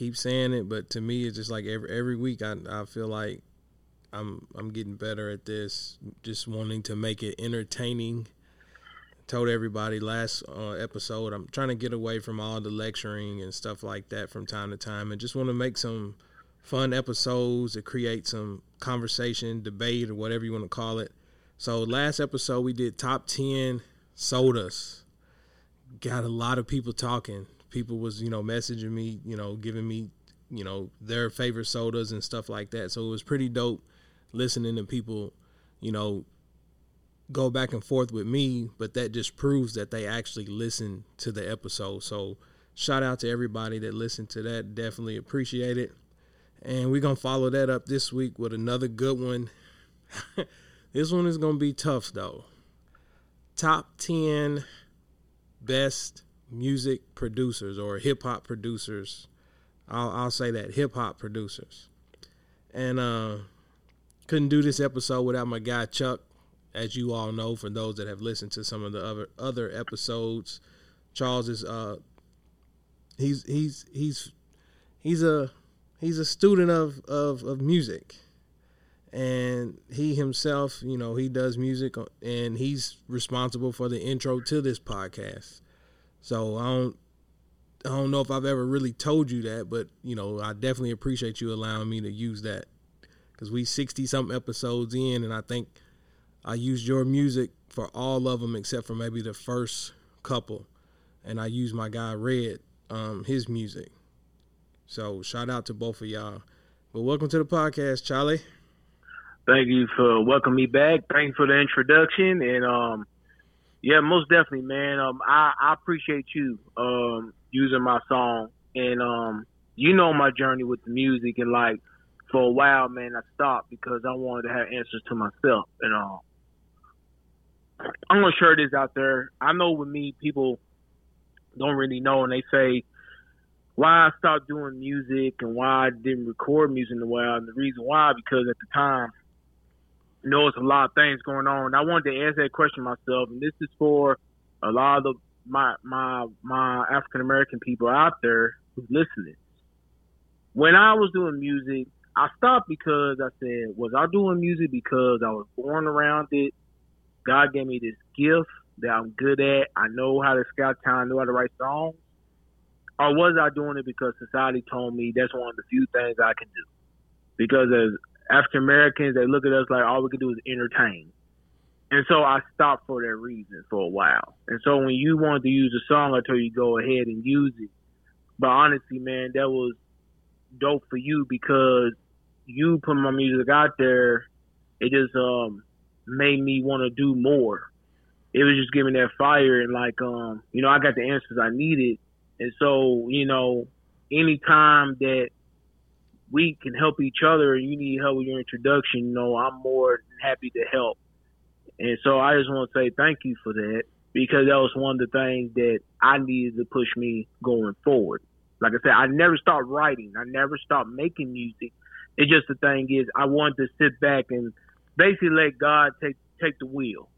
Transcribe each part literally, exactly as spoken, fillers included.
keep saying it, but to me, it's just like every every week I I feel like I'm I'm getting better at this, just wanting to make it entertaining. Told everybody last uh, episode, I'm trying to get away from all the lecturing and stuff like that from time to time, and just want to make some fun episodes that create some conversation, debate, or whatever you want to call it. So last episode we did top ten sodas. Got a lot of people talking. People was, you know, messaging me, you know, giving me, you know, their favorite sodas and stuff like that. So it was pretty dope listening to people, you know, go back and forth with me, but that just proves that they actually listen to the episode. So shout out to everybody that listened to that. Definitely appreciate it. And we're going to follow that up this week with another good one. This one is going to be tough, though. Top ten best music producers or hip-hop producers. I'll, I'll say that, hip-hop producers. And uh, couldn't do this episode without my guy Chuck. As you all know, for those that have listened to some of the other other episodes, Charles is uh he's he's he's he's a he's a student of of, of music, and he himself, you know, he does music, and he's responsible for the intro to this podcast. So I don't I don't know if I've ever really told you that, but you know, I definitely appreciate you allowing me to use that, because we sixty something episodes in, and I think I used your music for all of them except for maybe the first couple. And I used my guy Red, um, his music. So shout out to both of y'all. But welcome to the podcast, Charlie. Thank you for welcoming me back. Thank you for the introduction. And, um, yeah, most definitely, man. Um, I, I appreciate you um, using my song. And um, you know my journey with the music. And, like, for a while, man, I stopped because I wanted to have answers to myself and all. I'm going to share this out there. I know with me, people don't really know, and they say why I stopped doing music and why I didn't record music in a while. And the reason why, because at the time, you know, it's a lot of things going on. And I wanted to answer that question myself, and this is for a lot of the, my, my, my African-American people out there who's listening. When I was doing music, I stopped because I said, was I doing music because I was born around it? God gave me this gift that I'm good at. I know how to scout time, I know how to write songs. Or was I doing it because society told me that's one of the few things I can do? Because as African-Americans, they look at us like all we can do is entertain. And so I stopped for that reason for a while. And so when you wanted to use a song, I told you go ahead and use it. But honestly, man, that was dope for you because you put my music out there. It just um made me want to do more. It was just giving that fire, and like um you know, I got the answers I needed. And so, you know, anytime that we can help each other, you need help with your introduction, you know, I'm more than happy to help. And so I just want to say thank you for that, because that was one of the things that I needed to push me going forward. Like I said, I never stopped writing. I never stopped making music. It's just the thing is, I wanted to sit back and basically let God take take the wheel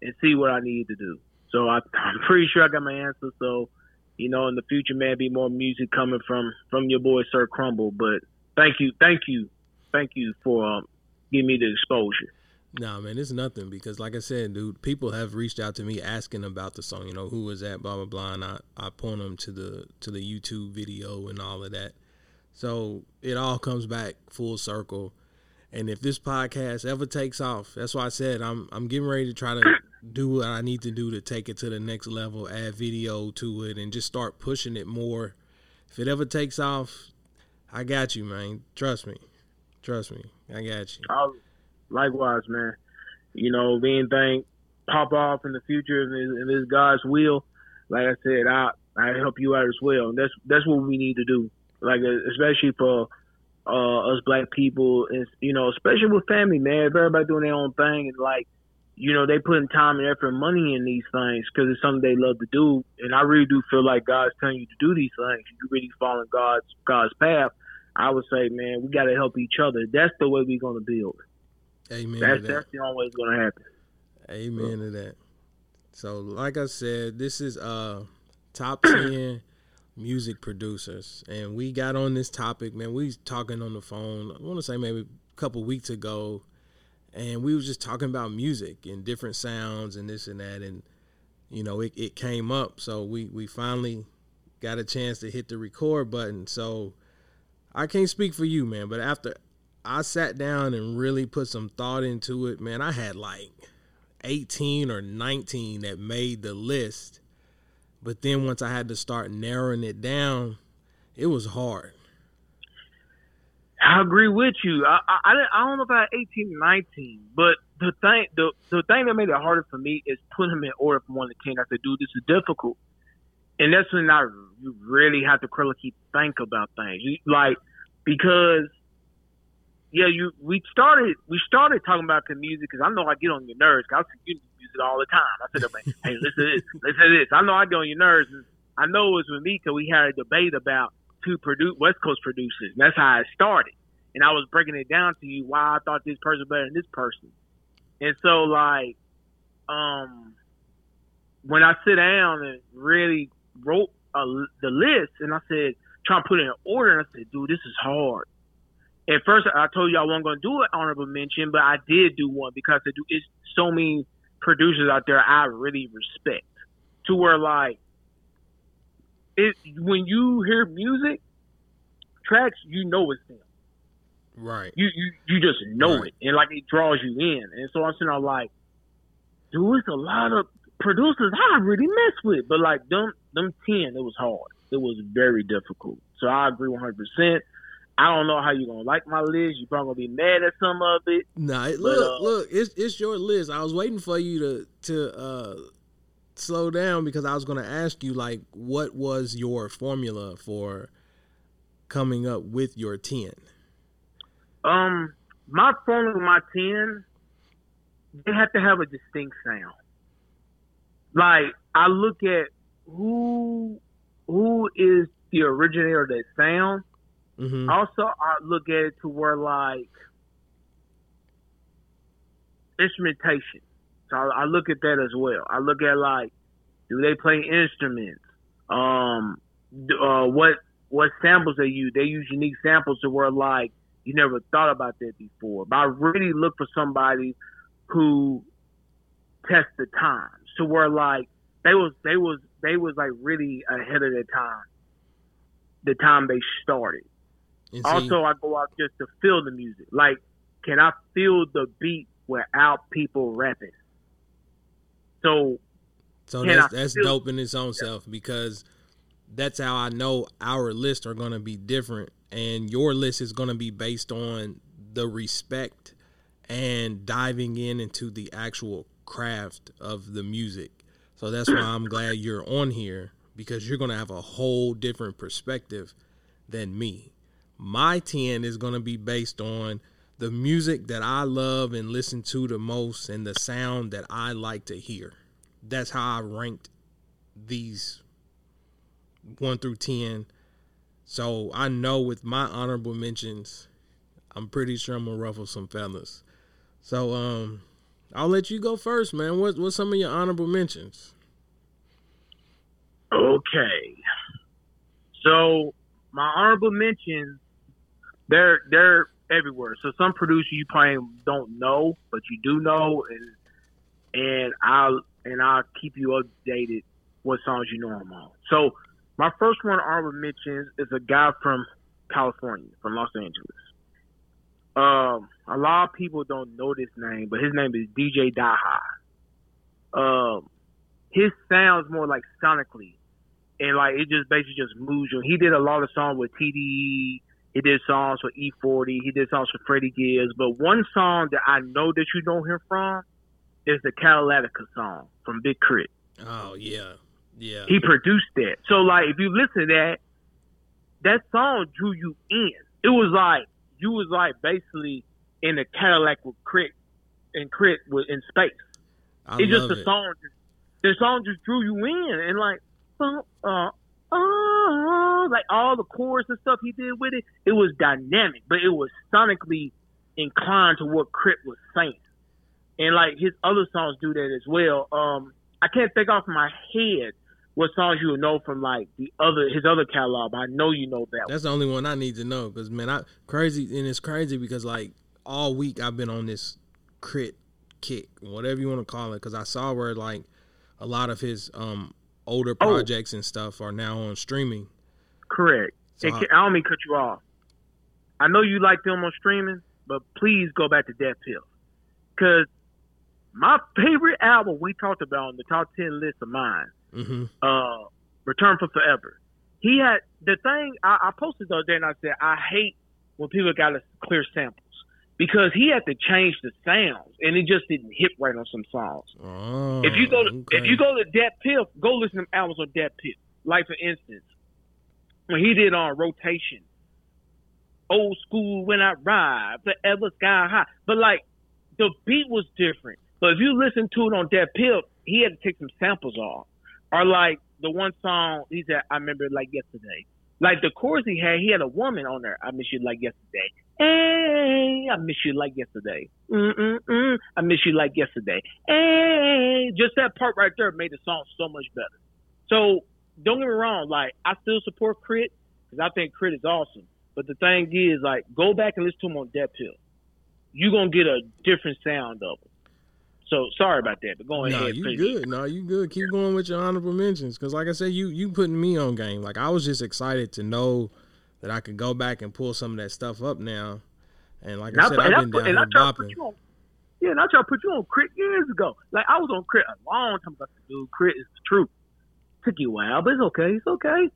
and see what I needed to do. So I, I'm pretty sure I got my answer. So, you know, in the future, man, be more music coming from, from your boy, Sir Crumble. But thank you, thank you, thank you for um, giving me the exposure. Nah, man, it's nothing, because like I said, dude, people have reached out to me asking about the song, you know, who was that, blah, blah, blah, and I, I point them to the to the YouTube video and all of that. So it all comes back full circle. And if this podcast ever takes off, that's why I said I'm I'm getting ready to try to do what I need to do to take it to the next level, add video to it, and just start pushing it more. If it ever takes off, I got you, man. Trust me. Trust me. I got you. I'll- Likewise, man. You know, if anything pop off in the future, and it's God's will, like I said, I I help you out as well. And that's that's what we need to do. Like especially for uh, us Black people, and you know, especially with family, man. If everybody doing their own thing, and like, you know, they putting time and effort and money in these things because it's something they love to do. And I really do feel like God's telling you to do these things. You really following God's God's path. I would say, man, we got to help each other. That's the way we're gonna build. Amen. That's, to that. That's the only way it's going to happen. Amen so. to that. So, like I said, this is uh top ten music producers, and we got on this topic, man. We was talking on the phone, I want to say maybe a couple weeks ago, and we was just talking about music and different sounds and this and that, and you know, it, it came up, so we, we finally got a chance to hit the record button. So I can't speak for you, man, but after I sat down and really put some thought into it, man, I had like eighteen or nineteen that made the list. But then once I had to start narrowing it down, it was hard. I agree with you. I I, I don't know if I had eighteen, nineteen, but the thing the, the thing that made it harder for me is putting them in order from one to ten. I said, dude, this is difficult. And that's when I you really have to critically think about things. You, like, because, yeah, you we started we started talking about the music because I know I get on your nerves. Cause I was getting music all the time. I said, hey, listen to this, listen to this. I know I get on your nerves. And I know it was with me because we had a debate about two produ- West Coast producers. And that's how it started. And I was breaking it down to you why I thought this person better than this person. And so, like, um, when I sit down and really wrote a, the list, and I said, try to put it in order, and I said, dude, this is hard. At first, I told you I wasn't going to do an honorable mention, but I did do one because I do, it's so many producers out there I really respect. To where, like, it, when you hear music, tracks, you know it's them. Right. You you, you just know right. it. And, like, it draws you in. And so I'm sitting there like, dude, it's a lot of producers I really mess with. But, like, them, them ten, it was hard. It was very difficult. So I agree one hundred percent. I don't know how you're going to like my list. You're probably going to be mad at some of it. Nah, but, look, uh, look, it's it's your list. I was waiting for you to to uh, slow down because I was going to ask you, like, what was your formula for coming up with your ten? Um, my formula with my ten, they have to have a distinct sound. Like, I look at who who is the originator of that sound. Mm-hmm. Also, I look at it to where, like, instrumentation. So I, I look at that as well. I look at, like, do they play instruments? Um, uh, what what samples they use? They use unique samples to where, like, you never thought about that before. But I really look for somebody who tests the times to where, like, they was they was they was like really ahead of their time. The time they started. Also, I go out just to feel the music. Like, can I feel the beat without people rapping? So, so that's, that's dope in its own self, because that's how I know our lists are going to be different, and your list is going to be based on the respect and diving in into the actual craft of the music. So that's why I'm glad you're on here, because you're going to have a whole different perspective than me. My ten is going to be based on the music that I love and listen to the most and the sound that I like to hear. That's how I ranked these one through ten. So I know with my honorable mentions, I'm pretty sure I'm going to ruffle some fellas. So um, I'll let you go first, man. What, what's some of your honorable mentions? Okay, so my honorable mentions, they're they're everywhere. So some producers you probably don't know, but you do know, and and I'll and I'll keep you updated what songs you know I'm on. So my first one honorable mentions is a guy from California, from Los Angeles. Um, a lot of people don't know this name, but his name is D J Daha. Um. His sounds more like sonically, and like it just basically just moves you. He did a lot of songs with T D E. He did songs for E forty. He did songs for Freddie Gibbs. But one song that I know that you know him from is the Catalytica song from Big K R I T. Oh yeah, yeah. He produced that. So like, if you listen to that, that song drew you in. It was like you was like basically in a Cadillac with K R I T, and K R I T was in space. I it's love just a it. song. That The song just drew you in, and like, uh, uh, like all the chorus and stuff he did with it, it was dynamic, but it was sonically inclined to what K R I T was saying. And like his other songs do that as well. Um, I can't think off my head, what songs you would know from like the other his other catalog. I know you know that. That's one. The only one I need to know because man, I crazy and it's crazy because like all week I've been on this K R I T kick, whatever you want to call it, because I saw where like a lot of his um older projects oh. and stuff are now on streaming. Correct. So it can, I, I don't mean cut you off. I know you like them on streaming, but please go back to Death Pill. Because my favorite album we talked about on the top ten list of mine, mm-hmm. uh, Return for Forever. He had, the thing, I, I posted the other day and I said, I hate when people got to clear samples. Because he had to change the sounds, and it just didn't hit right on some songs. Oh, if you go to okay. if you go to Death Pill, go listen to albums on Death Pill. Like, for instance, when he did on Rotation, Old School When I Ride, Forever Sky High. But, like, the beat was different. But if you listen to it on Death Pill, he had to take some samples off. Or, like, the one song, he said, I remember it like yesterday. Like, the chorus he had, he had a woman on there. I miss you like yesterday. Hey, I miss you like yesterday. Mm-mm-mm. I miss you like yesterday. Hey, just that part right there made the song so much better. So, don't get me wrong. Like, I still support K R I T because I think K R I T is awesome. But the thing is, like, go back and listen to him on Death Pill. You're going to get a different sound of it. So, sorry about that, but go ahead. No, you please. good. No, you good. Keep going with your honorable mentions because, like I said, you you putting me on game. Like, I was just excited to know that I could go back and pull some of that stuff up now. And, like and I said, I, I've been down here bopping. On, yeah, and I tried to put you on K R I T years ago. Like, I was on K R I T a long time ago. Dude, K R I T is the truth. Took you a while, but it's okay. It's okay.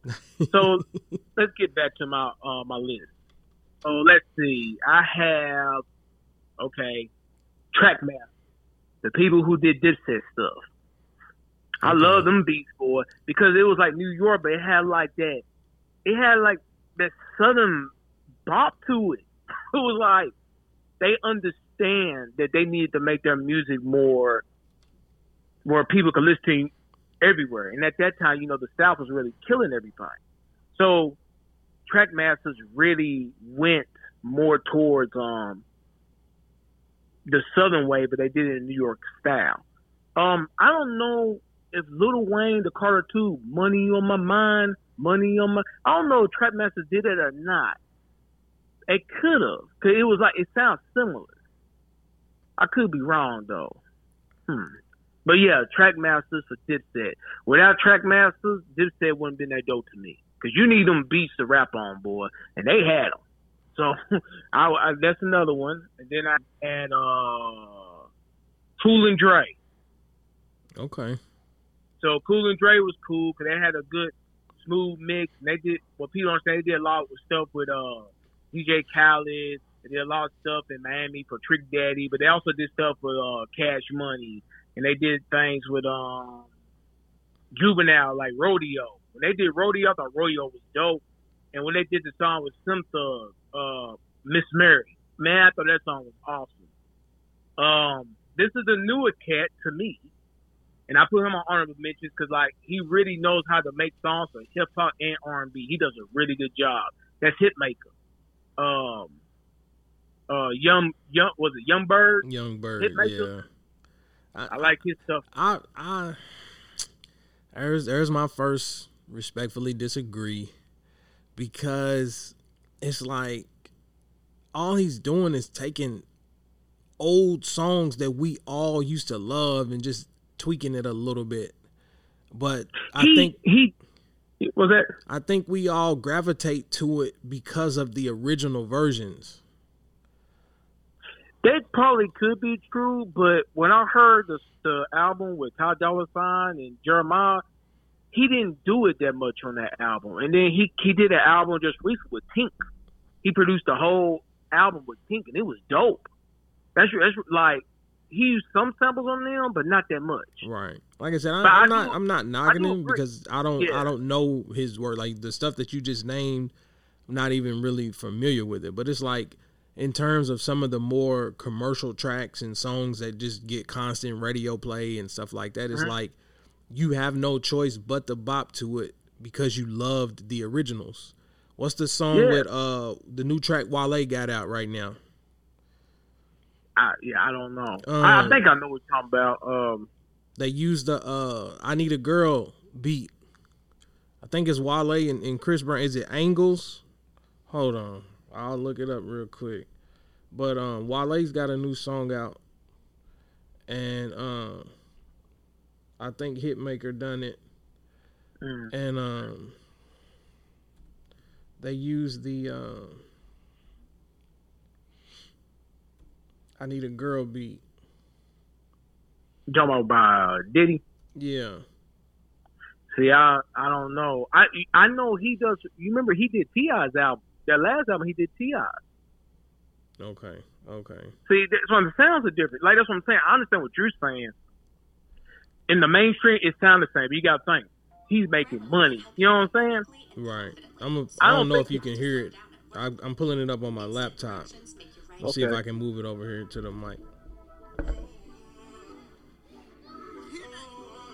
So let's get back to my uh, my list. So let's see. I have okay, Trackmaster, the people who did Dipset stuff. Okay. I love them beats for because it was like New York, but it had like that. It had like that southern bop to it. It was like they understand that they needed to make their music more, where people could listen everywhere. And at that time, you know, the South was really killing everybody. So Trackmasters really went more towards um, the Southern way, but they did it in New York style. Um, I don't know if Lil Wayne, the Carter two, Money on My Mind, Money on My... I don't know if Trackmasters did it or not. It could have, because it was like, it sounds similar. I could be wrong, though. Hmm. But yeah, Trackmasters for Dipset. Without Trackmasters, Dipset wouldn't have been that dope to me. Because you need them beats to rap on, boy. And they had them. So I, I, that's another one. And then I had uh, Cool and Dre. Okay. So Cool and Dre was cool because they had a good, smooth mix. And they did, well, people don't say they did a lot of stuff with uh, D J Khaled. They did a lot of stuff in Miami for Trick Daddy. But they also did stuff with uh, Cash Money. And they did things with um, Juvenile, like Rodeo. When they did Rodeo, I thought Rodeo was dope. And when they did the song with Simtha, uh, Miss Mary, man, I thought that song was awesome. Um, this is a newer cat to me. And I put him on honorable mentions because, like, he really knows how to make songs for hip-hop and R and B. He does a really good job. That's Hitmaka. Um, uh, young, young, was it Young Bird? Young Bird, Hitmaker? Yeah. I, I like his stuff. I, I, there's, there's my first respectfully disagree because it's like all he's doing is taking old songs that we all used to love and just tweaking it a little bit. But I he, think he was that. I think we all gravitate to it because of the original versions. That probably could be true, but when I heard the, the album with Ty Dolla Sign and Jeremiah, he didn't do it that much on that album. And then he, he did an album just recently with Tink. He produced the whole album with Tink, and it was dope. That's, that's like he used some samples on them, but not that much. Right. Like I said, I, I'm I not do, I'm not knocking him because I don't yeah. I don't know his work. Like the stuff that you just named, I'm not even really familiar with it. But it's like, in terms of some of the more commercial tracks and songs that just get constant radio play and stuff like that, it's mm-hmm. like you have no choice but to bop to it because you loved the originals. What's the song yeah. with uh, the new track Wale got out right now? I, yeah, I don't know. Um, I, I think I know what you're talking about. Um, they used the uh, I Need a Girl beat think it's Wale and, and Chris Brown. Is it Angles? Hold on. I'll look it up real quick. But um, Wale's got a new song out. And um, I think Hitmaker done it. Mm. And um, they used the um, I Need a Girl beat. Talking about by Diddy? Yeah. See, I I don't know. I I know he does. You remember he did T I's album. That last album he did T I. Okay, okay. See, that's why the sounds are different. Like, that's what I'm saying. I understand what you're saying. In the mainstream, it sounds the same. But you got to think, he's making money. You know what I'm saying? Right. I'm a, I, I don't know if you can hear it. I, I'm pulling it up on my laptop. Let's okay. see if I can move it over here to the mic.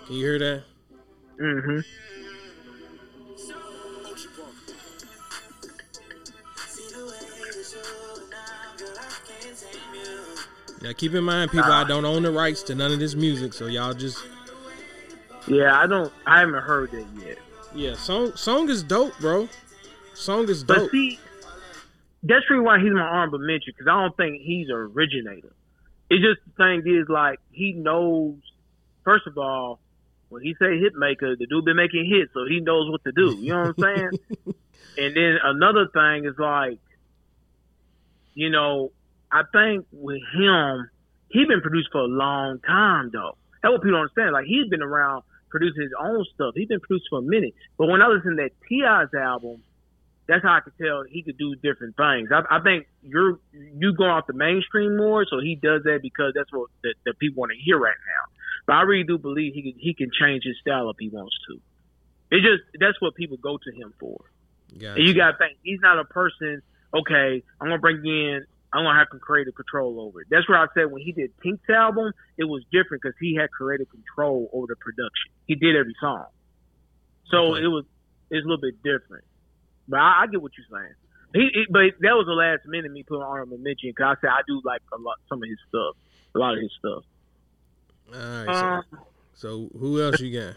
Can you hear that? Mm-hmm. Now, keep in mind, people, uh, I don't own the rights to none of this music, so y'all just... Yeah, I don't... I haven't heard that yet. Yeah, song song is dope, bro. Song is dope. But see, that's really why he's my honorable mention, because I don't think he's an originator. It's just the thing is, like, he knows... First of all, when he say hitmaker, the dude been making hits, so he knows what to do. You know what I'm saying? And then another thing is, like, you know... I think with him, he been produced for a long time, though. That's what people don't understand. Like, he's been around producing his own stuff. He's been produced for a minute. But when I listen to that T I's album, that's how I could tell he could do different things. I, I think you're you going off the mainstream more, so he does that because that's what the, the people want to hear right now. But I really do believe he can, he can change his style if he wants to. It just that's what people go to him for. Gotcha. And you got to think, he's not a person, okay, I'm going to bring in I'm going to have some creative control over it. That's where I said when he did Tink's album, it was different because he had creative control over the production. He did every song. So okay. it was it's a little bit different. But I, I get what you're saying. He, it, but that was the last minute me putting on a mention because I said I do like a lot, some of his stuff, a lot of his stuff. All right. Um, so, so who else you got?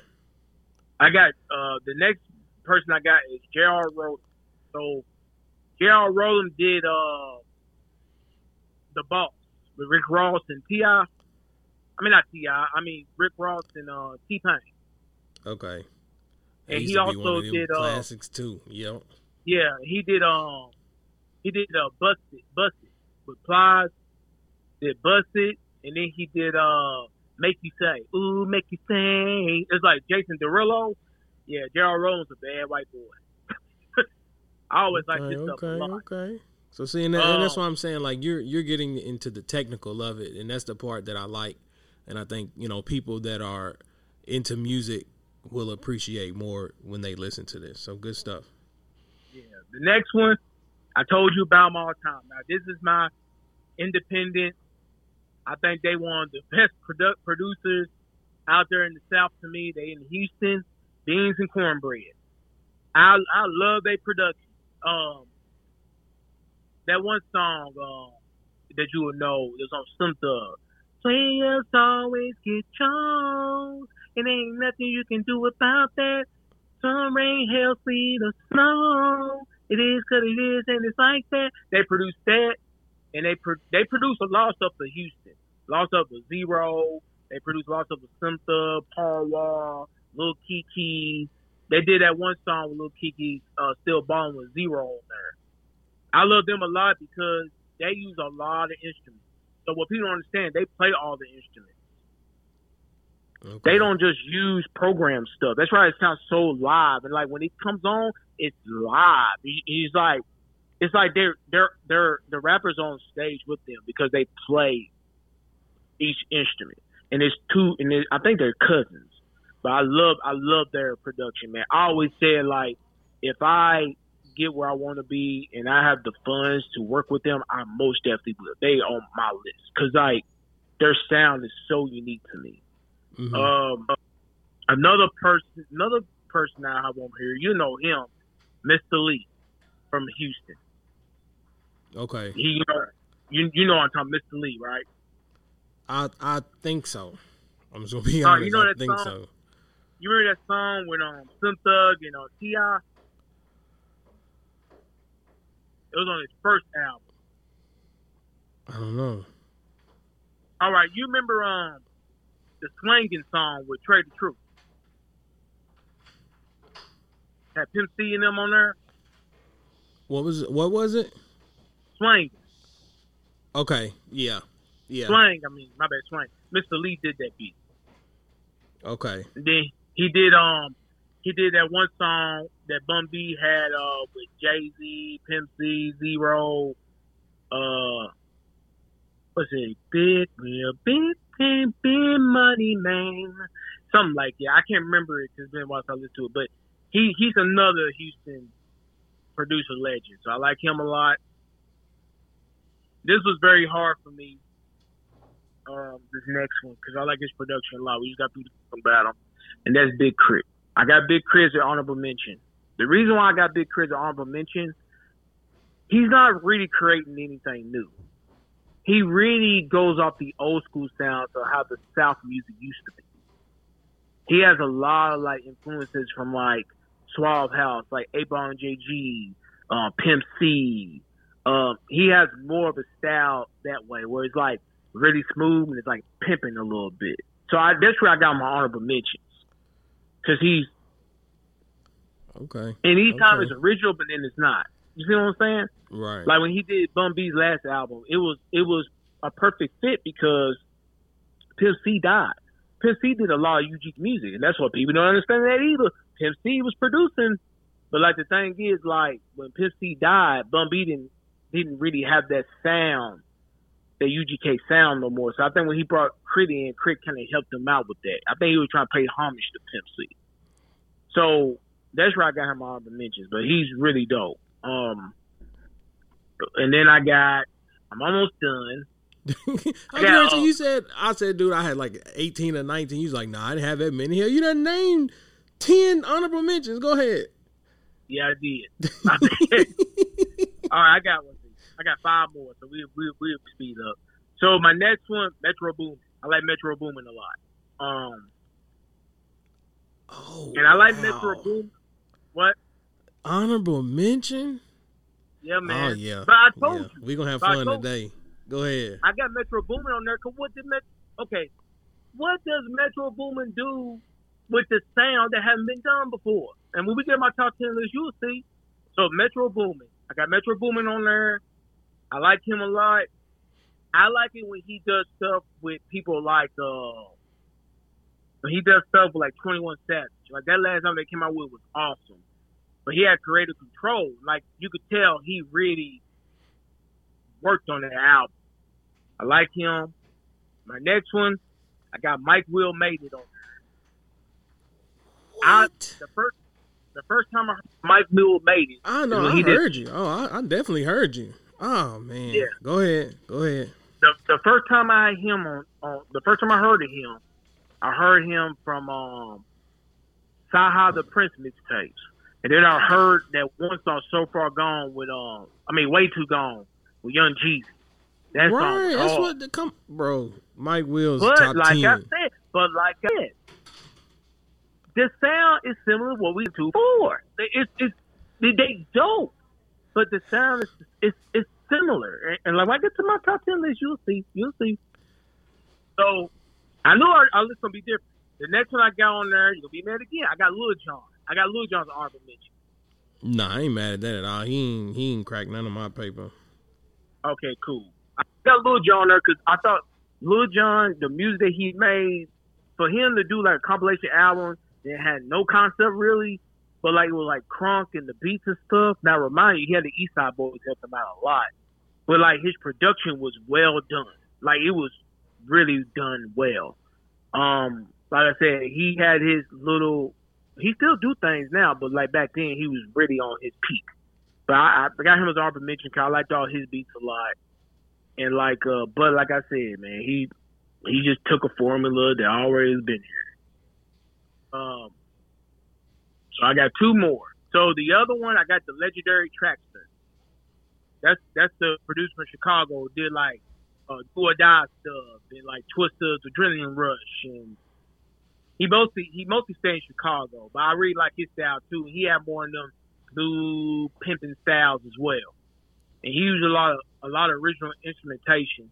I got uh, the next person I got is J R Rowland. So J R Rowland did... Uh, The Boss with Rick Ross and T I. I mean, not T I. I mean, Rick Ross and uh, T-Pain. Okay. That and he also did... Classics, uh, too. Yep. Yeah, he did... Um, he did uh, Busted. Busted. With Plies. Did Busted. And then he did uh, Make You Say. Ooh, Make You Say. It's like Jason Derulo. Yeah, J R Rowland's a bad white boy. I always okay, like this okay, stuff a lot. Okay, okay. So seeing that, um, that's why I'm saying, like, you're you're getting into the technical of it, and that's the part that I like, and I think, you know, people that are into music will appreciate more when they listen to this. So good stuff. Yeah, the next one I told you about all time. Now this is my independent. I think they one of the best produ- producers out there in the South to me. They in Houston, Beans and Cornbread. I I love their production. Um. That one song um, that you would know is on Simtha. Players always get chose. It ain't nothing you can do about that. Sun, rain, hail, sleet, or snow. It is because it is, and it's like that. They produced that, and they pro- they produce a lot of stuff for Houston. A lot of stuff for Z-Ro. They produced a lot of stuff for Simtha, Paul Wall, Lil' Keke. They did that one song with Lil' Keke, uh, Still Ballin' with Z-Ro on there. I love them a lot because they use a lot of instruments. So what people don't understand, they play all the instruments. Okay. They don't just use program stuff. That's why it sounds so live. And like when it comes on, it's live. He's like, it's like they're they're they're the rappers on stage with them because they play each instrument. And it's two. And it's, I think they're cousins. But I love I love their production, man. I always said, like, if I get where I want to be and I have the funds to work with them, I most definitely will. They on my list because, like, their sound is so unique to me. Mm-hmm. Um, another person, another person I have on here, you know him, Mister Lee from Houston. Okay. He, uh, you you know I'm talking Mister Lee, right? I I think so. I'm just gonna be honest. Uh, you know I think song? so. You remember that song with um, Slim Thug and uh, T I? It was on his first album. I don't know. All right, you remember um, the Swangin' song with Trade the Truth? Had Pimp C and them on there? What was it? What was it? Swangin'. Okay, yeah. Yeah. Swang, I mean, my bad, Swang. Mister Lee did that beat. Okay. And then he did um he did that one song that Bun B had uh with Jay-Z, Pimp C, Z-Ro, uh what's it? Big real big big big money man. Something like that. I can't remember it because it's been a while since I listened to it, but he he's another Houston producer legend. So I like him a lot. This was very hard for me. Um, this next one, because I like his production a lot. We just got through the battle, and that's Big K R I T. I got Big K R I T as honorable mention. The reason why I got Big K R I T as honorable mention, he's not really creating anything new. He really goes off the old school sounds of how the South music used to be. He has a lot of like influences from like Suave House, like eight Ball and J G, uh, Pimp C. Um, he has more of a style that way, where it's like really smooth and it's like pimping a little bit. So I, that's where I got my honorable mentions, because he's okay. And each time okay. It's original, but then it's not. You see what I'm saying? Right. Like when he did Bun B's last album, it was it was a perfect fit because Pimp C died. Pimp C did a lot of U G music, and that's what people don't understand that either. Pimp C was producing, but like the thing is, like when Pimp C died, Bun B didn't didn't really have that sound. The U G K sound no more. So I think when he brought K R I T in, K R I T kind of helped him out with that. I think he was trying to pay homage to Pimp C. So that's where I got him all the mentions, but he's really dope. Um, and then I got, I'm almost done. I got, mentioned, um, you said, I said, dude, I had like eighteen or nineteen. You was like, nah, I didn't have that many here. You done named ten honorable mentions. Go ahead. Yeah, I did. My bad. All right, I got one. I got five more, so we we we speed up. So my next one, Metro Boomin. I like Metro Boomin a lot. Um, oh, and I like wow. Metro Boomin. What? Honorable mention? Yeah, man. Oh yeah. But I told yeah. you we gonna have fun today. You. Go ahead. I got Metro Boomin on there. Cause what did Met? Okay, what does Metro Boomin do with the sound that hasn't been done before? And when we get my top ten list, you'll see. So Metro Boomin. I got Metro Boomin on there. I like him a lot. I like it when he does stuff with people like, uh, when he does stuff with like twenty-one Savage. Like that last album they came out with was awesome. But he had creative control. Like you could tell he really worked on that album. I like him. My next one, I got Mike Will Made It on there. I, the first, the first time I heard Mike Will Made It. I know, I he heard did. you. Oh, I, I definitely heard you. Oh man! Yeah. Go ahead, go ahead. The the first time I had him on, on the first time I heard of him, I heard him from um, Saha the Prince mixtapes, and then I heard that one song "So Far Gone" with um, I mean, "Way Too Gone" with Young Jeezy. That's right. That's what the come, bro. Mike Will's but top like ten. I said, but like I said, the sound is similar to what we do before. It's it's they, they dope. But the sound is it's, it's similar, and like when I get to my top ten list, you'll see, you'll see. So I knew our, our list gonna be different. The next one I got on there, you'll be mad again. I got Lil Jon. I got Lil Jon's honorable mention. Nah, I ain't mad at that at all. He ain't he ain't cracked none of my paper. Okay, cool. I got Lil Jon there because I thought Lil Jon, the music that he made, for him to do like a compilation album that had no concept really. But, like, it was, like, crunk and the beats and stuff. Now, remind you, he had the East Side Boys help him out a lot. But, like, his production was well done. Like, it was really done well. Um, like I said, he had his little – he still do things now, but, like, back then he was really on his peak. But I, I got him as honorable mention because I liked all his beats a lot. And, like, uh, but, like I said, man, he he just took a formula that already has been here. Um. So I got two more. So the other one, I got the legendary Trackmaster. That's that's the producer from Chicago who did like uh, Do or Die stuff and like Twister's Adrenaline Rush and he mostly he mostly stayed in Chicago, but I really like his style too. He had more of them blue pimping styles as well, and he used a lot of a lot of original instrumentation.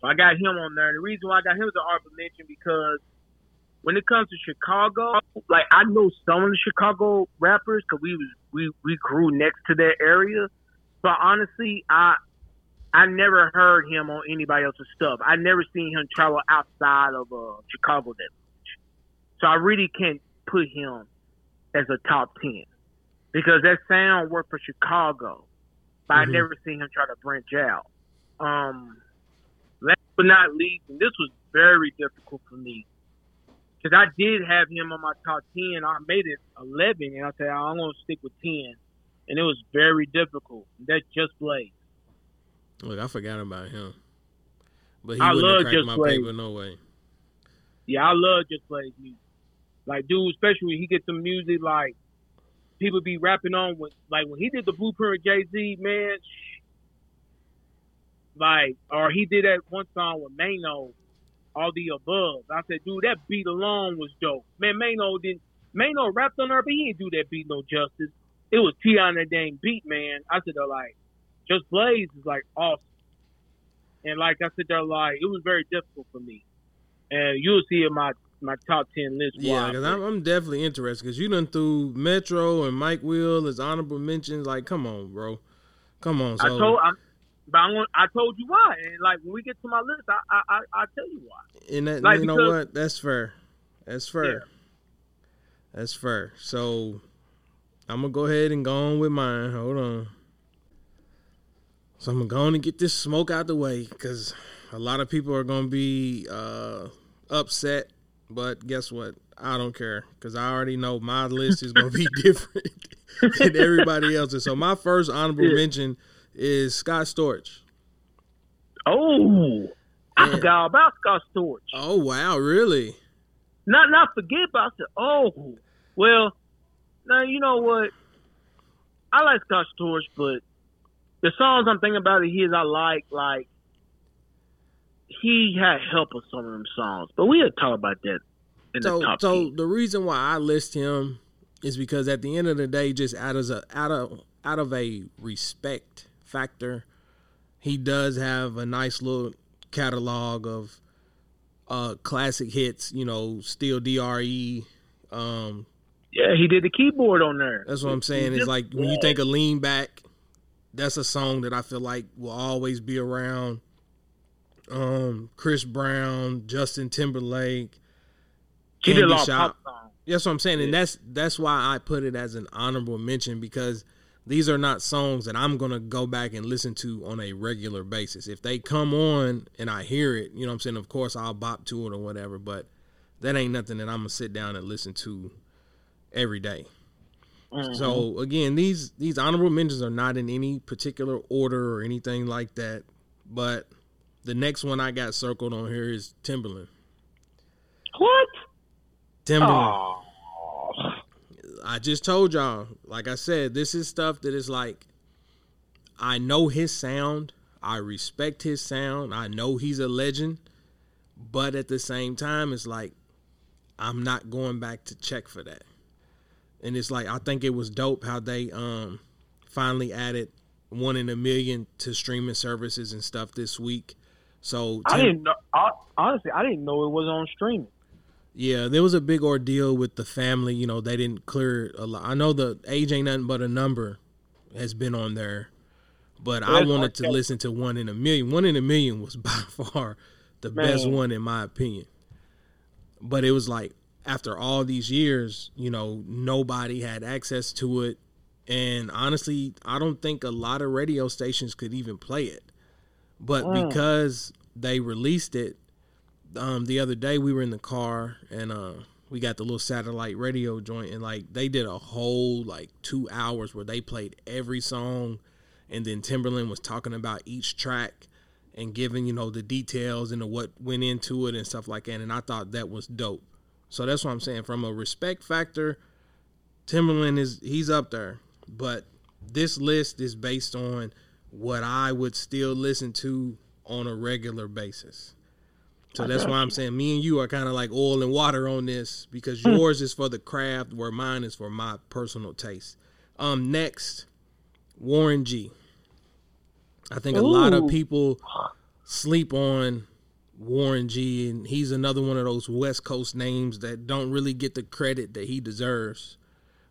So I got him on there. And the reason why I got him as an honorable mention because when it comes to Chicago, like I know some of the Chicago rappers because we was we we grew next to that area. But honestly, I I never heard him on anybody else's stuff. I never seen him travel outside of uh, Chicago that much. So I really can't put him as a top ten because that sound worked for Chicago. But mm-hmm. I never seen him try to branch out. Um, last but not least, and this was very difficult for me because I did have him on my top ten. I made it eleven, and I said, I'm going to stick with ten. And it was very difficult. That's Just Blaze. Look, I forgot about him. But he I wouldn't have cracked my Blaze. Paper, no way. Yeah, I love Just Blaze music. Like, dude, especially when he gets the music, like, people be rapping on. With, like, when he did the Blueprint with Jay-Z, man, like, or he did that one song with Maino, All the Above. I said, dude, that beat alone was dope. Man, Maino didn't, Maino rapped on her, but he didn't do that beat no justice. It was T I on that dang beat, man. I said, they're like, Just Blaze is like awesome. And like I said, they're like, it was very difficult for me. And you'll see in my, my top ten list. Yeah, because I'm, I'm definitely interested because you done threw Metro and Mike Will as honorable mentions. Like, come on, bro. Come on. So. I told I, but I, want, I told you why. And like, when we get to my list, I I, I, I tell you why. And that, like, you because, know what? That's fair. That's fair. Yeah. That's fair. So I'm going to go ahead and go on with mine. Hold on. So I'm going to go on and get this smoke out the way because a lot of people are going to be uh, upset. But guess what? I don't care because I already know my list is going to be different than everybody else's. So my first honorable yeah. mention is Scott Storch. Oh, and, I forgot about Scott Storch. Oh, wow. Really? Not, not forget about the, oh, well. Now, you know what? I like Scott Storch, but the songs I'm thinking about of his I like, like, he had help with some of them songs. But we'll talk about that in so, the top So eight. The reason why I list him is because at the end of the day, just out of, a, out of, out of a respect factor, he does have a nice little catalog of uh, classic hits, you know, still D R E, um, yeah, he did the keyboard on there. That's what I'm saying. It's like when you think of Lean Back, that's a song that I feel like will always be around. Um, Chris Brown, Justin Timberlake. He did a lot of pop songs. That's what I'm saying. And that's that's why I put it as an honorable mention because these are not songs that I'm going to go back and listen to on a regular basis. If they come on and I hear it, you know what I'm saying, of course I'll bop to it or whatever, but that ain't nothing that I'm going to sit down and listen to every day. Mm-hmm. So again, these these honorable mentions are not in any particular order or anything like that. But the next one I got circled on here is Timbaland. What? Timbaland. Oh. I just told y'all. Like I said, this is stuff that is like I know his sound. I respect his sound. I know he's a legend. But at the same time, it's like I'm not going back to check for that. And it's like, I think it was dope how they um, finally added One in a Million to streaming services and stuff this week. So Tim, I didn't know. I, honestly, I didn't know it was on streaming. Yeah, there was a big ordeal with the family. You know, they didn't clear a lot. I know the Age Ain't Nothing But a Number has been on there, but well, I wanted okay. to listen to One in a Million. One in a Million was by far the Man. best one in my opinion. But it was like, after all these years, you know, nobody had access to it. And honestly, I don't think a lot of radio stations could even play it. But mm. because they released it, um, the other day we were in the car and uh, we got the little satellite radio joint. And, like, they did a whole, like, two hours where they played every song. And then Timbaland was talking about each track and giving, you know, the details and the what went into it and stuff like that. And I thought that was dope. So that's what I'm saying. From a respect factor, Timbaland is he's up there. But this list is based on what I would still listen to on a regular basis. So that's why I'm saying me and you are kind of like oil and water on this, because yours is for the craft where mine is for my personal taste. Um, next, Warren G. I think Ooh. a lot of people sleep on Warren G, and he's another one of those West Coast names that don't really get the credit that he deserves.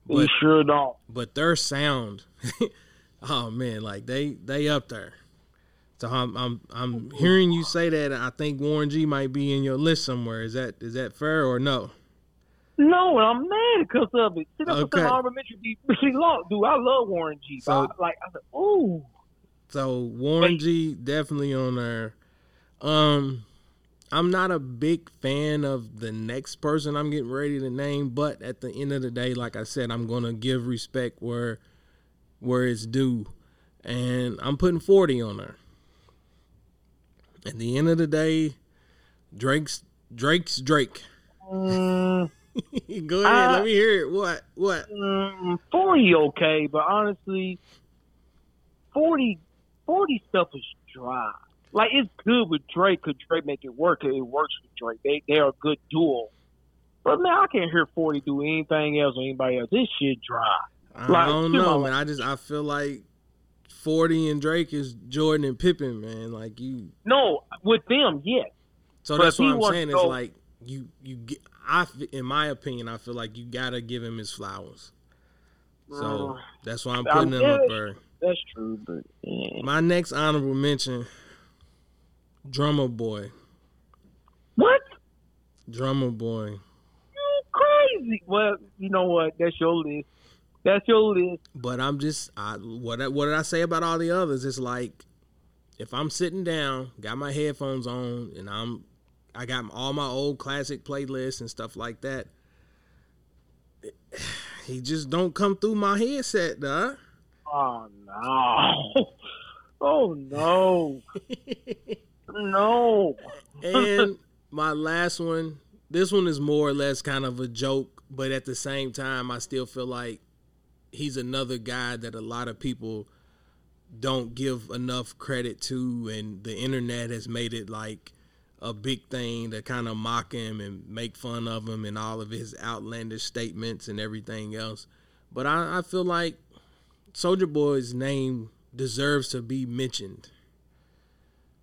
But, he sure don't. But their sound, oh man, like they they up there. So I'm, I'm I'm hearing you say that. I think Warren G might be in your list somewhere. Is that is that fair or no? No, I'm mad because of it. See, that's okay. what the really long, dude. I love Warren G. So, I, like I said, ooh. So Warren Wait. G definitely on there. Um, I'm not a big fan of the next person I'm getting ready to name, but at the end of the day, like I said, I'm gonna give respect where where it's due, and I'm putting forty on there. At the end of the day, Drake's Drake's Drake. Um, Go ahead, I, let me hear it. What? What? Um, forty, okay, but honestly, forty, forty stuff is dry. Like, it's good with Drake, because Drake make it work, because it works with Drake. They they are a good duo. But, man, I can't hear forty do anything else or anybody else. This shit dry. I like, don't know, man. I just, I feel like forty and Drake is Jordan and Pippen, man. Like you. No, with them, yes. So but that's what I'm saying. It's like you, you. Get, I, in my opinion, I feel like you gotta give him his flowers. So uh, that's why I'm putting I'm, him yeah, up there. That's true, but yeah. My next honorable mention, Drummer Boy. What? Drummer Boy. You crazy? Well, you know what? That's your list. That's your list. But I'm just, I, what what did I say about all the others? It's like, if I'm sitting down, got my headphones on, and I'm, I got all my old classic playlists and stuff like that, it, he just don't come through my headset, dog. Oh, no. Oh, no. No. And my last one, this one is more or less kind of a joke, but at the same time, I still feel like he's another guy that a lot of people don't give enough credit to, and the internet has made it like a big thing to kind of mock him and make fun of him and all of his outlandish statements and everything else. But I, I feel like Soulja Boy's name deserves to be mentioned.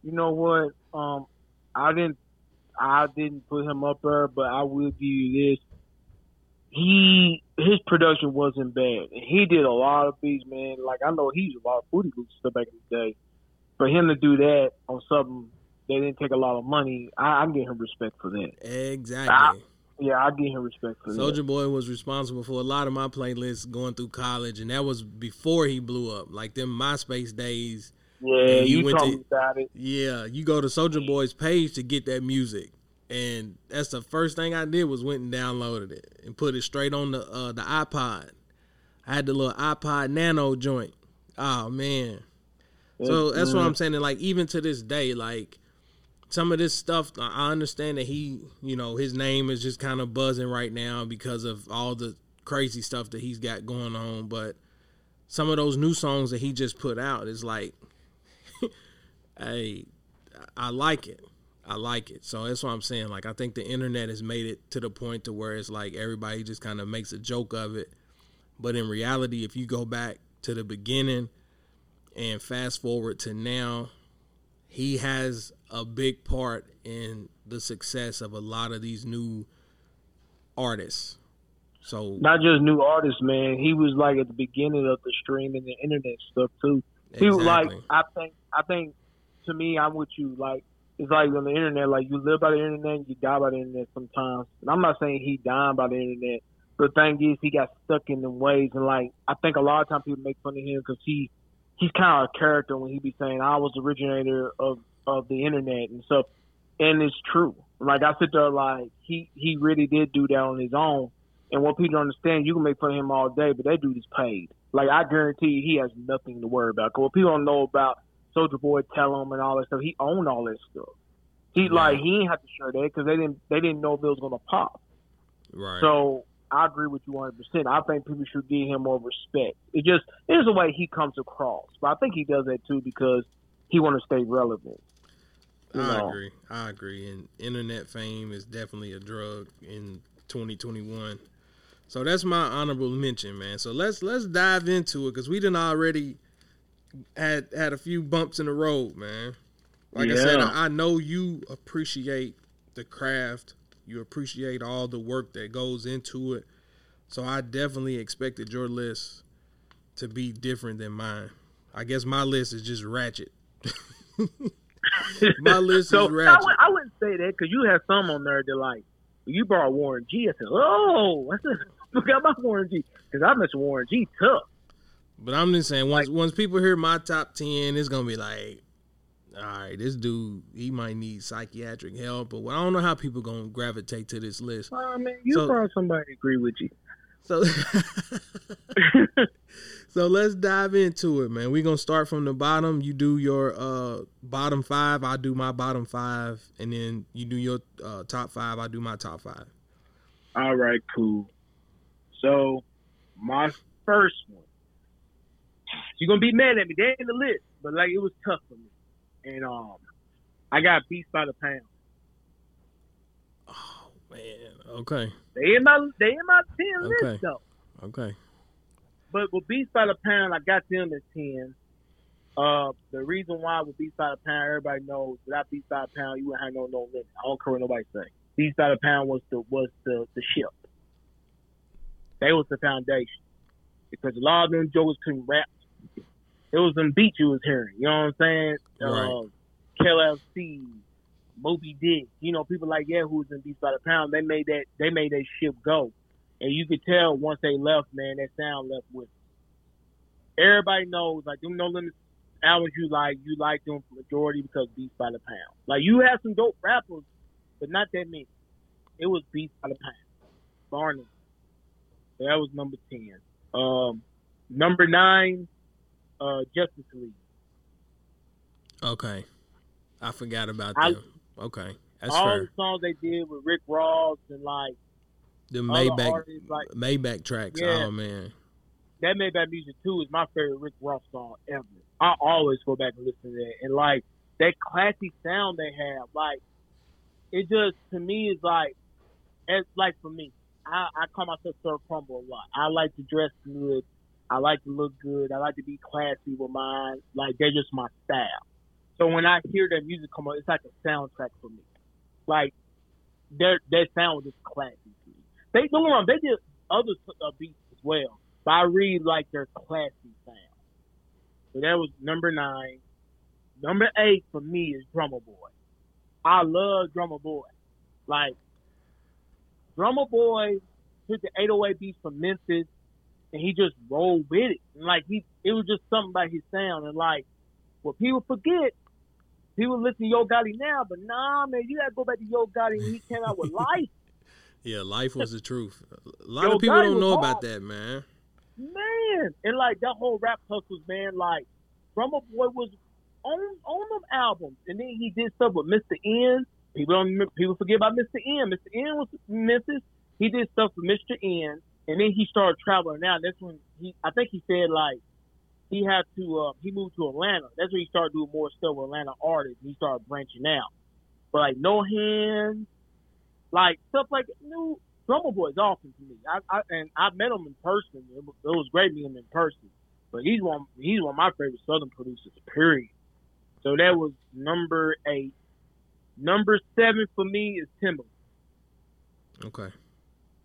You know what? Um, I didn't, I didn't put him up there, but I will give you this. He his production wasn't bad. He did a lot of beats, man. Like, I know he's a lot of booty boots still back in the day. For him to do that on something that didn't take a lot of money, I, I give him respect for that. Exactly. I, yeah, I give him respect for Soulja that. Soulja Boy was responsible for a lot of my playlists going through college, and that was before he blew up. Like, them MySpace days. Yeah, you, you told me about it. Yeah, you go to Soulja Boy's page to get that music. And that's the first thing I did was went and downloaded it and put it straight on the uh, the iPod. I had the little iPod Nano joint. Oh, man. So that's what I'm saying. And like, even to this day, like, some of this stuff, I understand that he, you know, his name is just kind of buzzing right now because of all the crazy stuff that he's got going on. But some of those new songs that he just put out is like, hey, I like it. I like it. So that's what I'm saying. Like, I think the internet has made it to the point to where it's like everybody just kind of makes a joke of it. But in reality, if you go back to the beginning and fast forward to now, he has a big part in the success of a lot of these new artists. So not just new artists, man. He was like at the beginning of the streaming and the internet stuff too. Exactly. He was like, I think, I think to me, I'm with you. Like, it's like on the internet, like you live by the internet and you die by the internet sometimes. And I'm not saying he dying by the internet, but the thing is he got stuck in them ways. And like, I think a lot of times people make fun of him because he, he's kind of a character when he be saying, I was the originator of, of the internet and stuff. And it's true. Like, I sit there like, he, he really did do that on his own. And what people don't understand, you can make fun of him all day, but that dude is paid. Like, I guarantee you he has nothing to worry about. Because what people don't know about Soulja Boy, tell him and all that stuff. He owned all that stuff. He yeah. like he didn't have to share that because they didn't they didn't know if it was gonna pop. Right. So I agree with you one hundred percent. I think people should give him more respect. It just it's the way he comes across, but I think he does that too because he want to stay relevant. You I know. agree. I agree. And internet fame is definitely a drug in twenty twenty-one. So that's my honorable mention, man. So let's let's dive into it, because we done already had had a few bumps in the road, man. Like yeah. I said, I, I know you appreciate the craft. You appreciate all the work that goes into it. So I definitely expected your list to be different than mine. I guess my list is just ratchet. My list so, is ratchet. I, would, I wouldn't say that, because you have some on there that like, you brought Warren G. I said, oh, I forgot about Warren G. Because I miss Warren G tough. But I'm just saying, once like, once people hear my top ten, it's going to be like, all right, this dude, he might need psychiatric help. But I don't know how people going to gravitate to this list. I mean, you so, probably somebody agree with you. So, so let's dive into it, man. We're going to start from the bottom. You do your uh, bottom five. I do my bottom five. And then you do your uh, top five. I do my top five. All right, cool. So my first one. You're going to be mad at me. They ain't in the list. But, like, it was tough for me. And um, I got beats by the pound. Oh man, okay. They in my they in my ten okay. list though. Okay. But with beats by the pound, I got them at ten. Uh, the reason why with beats by the pound, everybody knows without beats by the pound, you wouldn't have no no limit. I don't care what nobody say. Beats by the pound was the was the, the ship. They was the foundation, because a lot of them jokers couldn't rap. It was them beats you was hearing. You know what I'm saying? Right. Um, K L F C, Moby Dick. You know, people like yeah, who was in Beats by the Pound. They made that. They made that ship go, and you could tell once they left, man, that sound left with them. Everybody knows, like them No Limit albums. You like you like them majority because Beats by the Pound. Like you have some dope rappers, but not that many. It was Beats by the Pound, Barney. So that was number ten. Um, number nine. Uh, Justice League. Okay, I forgot about them. I, okay, that's all fair. The songs they did with Rick Ross and like the Maybach artists, like, Maybach tracks. Yeah, oh man, that Maybach music too is my favorite Rick Ross song ever. I always go back and listen to that, and like that classy sound they have, like it just to me is like, it's like for me, I, I call myself Sir Crumble a lot. I like to dress good. I like to look good. I like to be classy with mine. Like, they're just my style. So when I hear that music come on, it's like a soundtrack for me. Like, their their sound was just classy to me. They, don't get me wrong, they did other uh, beats as well. But I read, like, their classy sound. So that was number nine. Number eight for me is Drummer Boy. I love Drummer Boy. Like, Drummer Boy took the eight oh eight beats from Memphis, and he just rolled with it. And like he, it was just something about his sound. And like, what people forget, people listen to Yo Gotti now, but nah, man, you gotta go back to Yo Gotti when he came out with Life. Yeah, Life was the truth. A lot Yo of people Gotti don't know hard. About that, man. Man, and like that whole rap hustles, man. Like, Drummer Boy was on on them albums, and then he did stuff with Mister N. People don't people forget about Mister N. Mister N was Memphis. He did stuff with Mister N. And then he started traveling now. That's when he, I think he said, like, he had to, uh, he moved to Atlanta. That's when he started doing more stuff with Atlanta artists. He started branching out. But, like, No Hands, like, stuff like that. New Drummer Boy's awesome to me. I, I And I met him in person. It was, it was great meeting him in person. But he's one, he's one of my favorite Southern producers, period. So that was number eight. Number seven for me is Timbaland. Okay.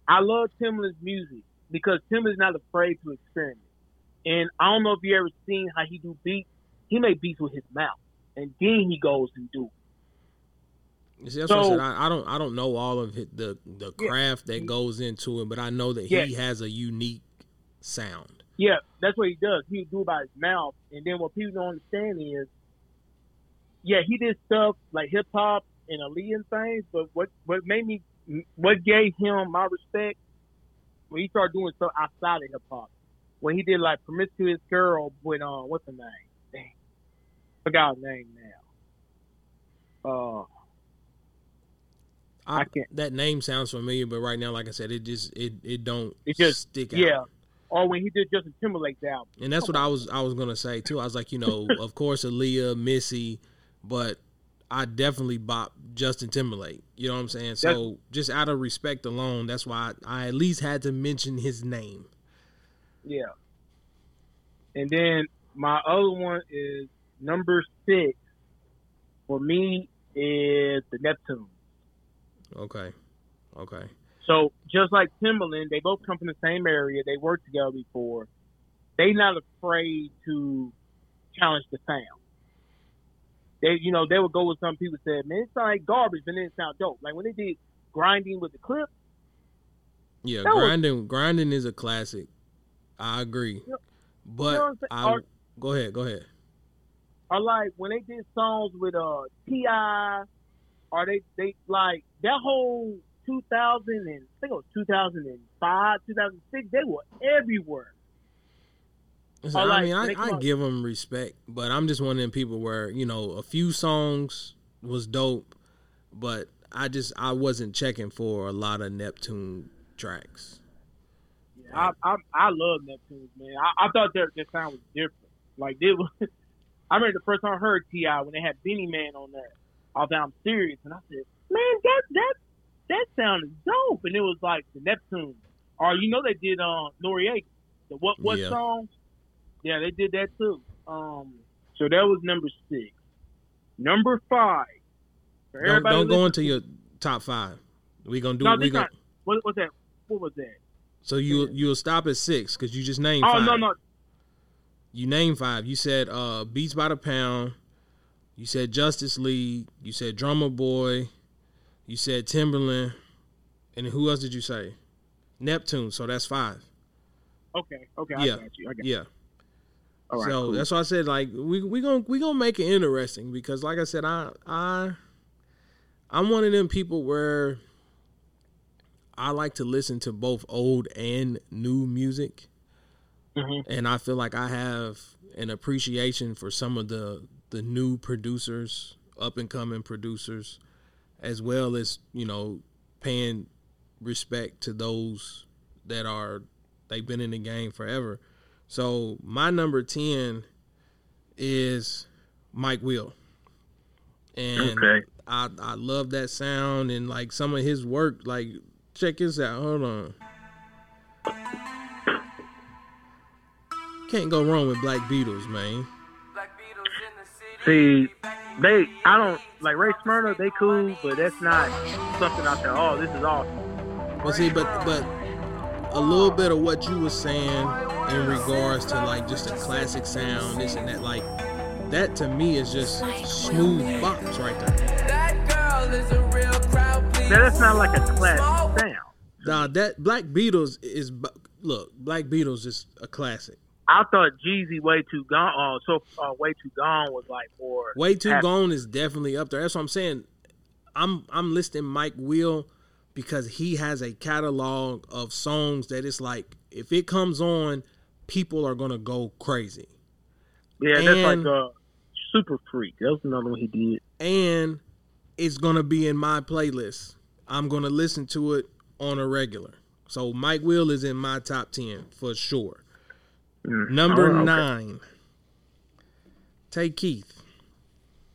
I love Timbaland's music because Timbaland's not afraid to experiment. And I don't know if you ever seen how he do beats. He make beats with his mouth, and then he goes and do it. You see, that's so, what I said. I, I don't, I don't know all of it, the the craft yeah, that goes into it, but I know that yeah. he has a unique sound. Yeah, that's what he does. He do it by his mouth, and then what people don't understand is, yeah, he did stuff like hip hop and Aaliyah and things. But what what made me What gave him my respect when he started doing stuff outside of hip hop. When he did like Promiscuous Girl with um, what's her name? Dang, forgot her name now. Uh, I, I can't. That name sounds familiar, but right now, like I said, it just it it don't it just stick out. Yeah. Or when he did Justin Timberlake's album. And that's what I was I was gonna say too. I was like, you know, of course Aaliyah, Missy, but I definitely bop Justin Timberlake. You know what I'm saying? So that's, just out of respect alone, that's why I, I at least had to mention his name. Yeah. And then my other one is number six for me is the Neptunes. Okay. Okay. So just like Timbaland, they both come from the same area. They worked together before. They not afraid to challenge the sound. They, you know, they would go with some people said, man, it sounds like garbage, but then it sounds dope. Like when they did Grinding with the Clip. Yeah, grinding was... grinding is a classic. I agree. You know, but you know I or, go ahead, go ahead. Or like when they did songs with uh T I, or they they like that whole two thousand and I think it was two thousand five, two thousand six, they were everywhere. So, I like, mean, I, I give them respect, but I'm just one of them people where, you know, a few songs was dope, but I just, I wasn't checking for a lot of Neptune tracks. Yeah, like, I, I I love Neptune, man. I, I thought their, their sound was different. Like, they was, I remember the first time I heard T I when they had Benny Man on there. I was like, I'm serious. And I said, man, that, that, that sound is dope. And it was like the Neptune. Or, you know, they did uh, Noriega. The What, what yeah. song? Yeah, they did that too. Um, so that was number six. Number five. For don't don't go into your top five. We gonna do no, it. We gonna... What was that? What was that? So you yeah. you'll stop at six because you just named. Oh, five. no no. You named five. You said uh, Beats by the Pound. You said Justice League. You said Drummer Boy. You said Timberland. And who else did you say? Neptune. So that's five. Okay. Okay. I yeah. got you. I got yeah. you. Right, so cool. That's why I said like we we gonna we gonna make it interesting because like I said I I I'm one of them people where I like to listen to both old and new music, mm-hmm. and I feel like I have an appreciation for some of the the new producers, up and coming producers, as well as you know paying respect to those that are they've been in the game forever. So my number ten is Mike Will, and okay. I I love that sound and like some of his work. Like check this out. Hold on, can't go wrong with Black Beatles, man. See, they I don't like Ray Smyrna. They cool, but that's not something I say. Oh, this is awesome. But see, but but a little bit of what you were saying. In regards to like just a classic sound, this and that, like that to me is just smooth bops right there. That girl is a real crowd. Now that's not like a classic sound. Nah, that Black Beatles is look. Black Beatles is a classic. I thought Jeezy Way Too Gone. Uh, so uh, Way Too Gone was like more. Way Too happy. Gone is definitely up there. That's what I'm saying. I'm I'm listing Mike Will because he has a catalog of songs that it's like if it comes on. People are gonna go crazy. Yeah, and, that's like a uh, Super Freak. That was another one he did. And it's gonna be in my playlist. I'm gonna listen to it on a regular. So Mike Will is in my top ten for sure. Mm. Number oh, okay. nine. Take Keith.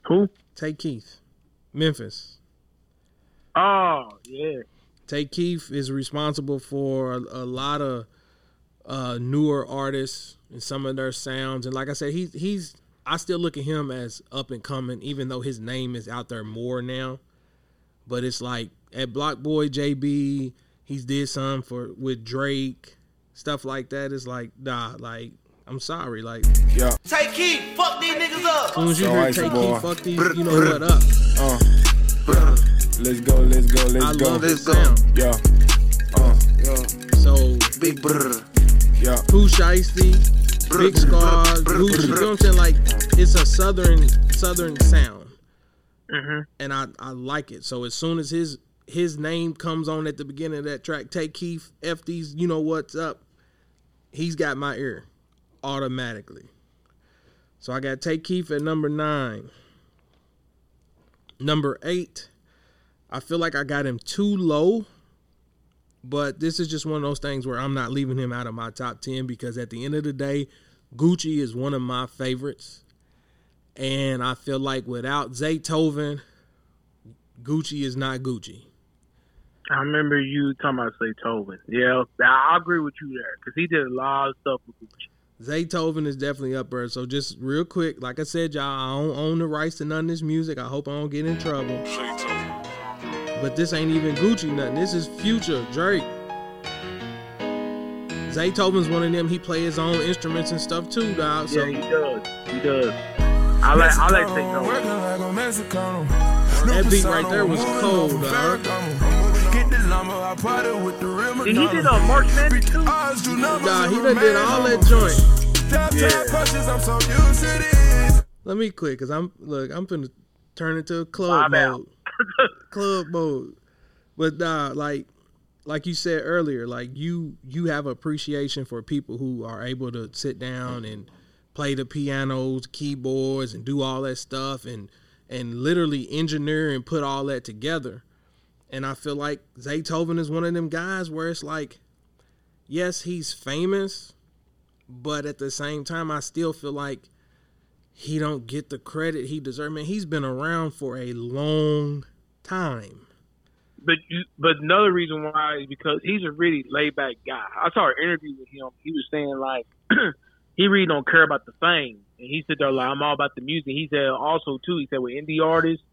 Who? Take Keith. Memphis. Oh yeah. Take Keith is responsible for a, a lot of. Uh, newer artists and some of their sounds, and like I said, he's he's. I still look at him as up and coming, even though his name is out there more now. But it's like at Block Boy J B, he's did some for with Drake, stuff like that. It's like nah, like I'm sorry, like yeah. Take Keith, fuck these niggas up. As soon as you hear Take Keith, fuck these, you know what up. Uh, uh, let's go, let's go, let's I go. I love this sound. Yeah. Uh, yeah. So big brr. Yeah. Pooh Shiesty, Big Scar, Gucci, you know what I'm saying? Like, it's a southern southern sound, mm-hmm. and I, I like it. So as soon as his his name comes on at the beginning of that track, Take Keith, F these, you know what's up, he's got my ear automatically. So I got Take Keith at number nine. Number eight, I feel like I got him too low. But this is just one of those things where I'm not leaving him out of my top ten because at the end of the day, Gucci is one of my favorites. And I feel like without Zaytoven, Gucci is not Gucci. I remember you talking about Zaytoven. Yeah, I agree with you there because he did a lot of stuff with Gucci. Zaytoven is definitely up there. So just real quick, like I said, y'all, I don't own the rights to none of this music. I hope I don't get in trouble. But this ain't even Gucci nothing. This is Future, Drake. Zaytoven's one of them. He plays his own instruments and stuff too, dog. So. Yeah, he does. He does. I like I like Zaytoven. That beat right there was cold, dog. Did he did a March Madness too? Nah, he done did all that joint. Yeah. Let me quit, cause I'm look, I'm finna turn into a club Bob mode. Club mode. But nah, like, like you said earlier, like you you have appreciation for people who are able to sit down and play the pianos, keyboards, and do all that stuff, and and literally engineer and put all that together. And I feel like Zaytoven is one of them guys where it's like, yes, he's famous, but at the same time, I still feel like he don't get the credit he deserves. Man, he's been around for a long time. But you, but another reason why is because he's a really laid back guy. I saw an interview with him. He was saying like he really don't care about the fame, and he said, like, I'm all about the music. He said also too, he said with indie artists,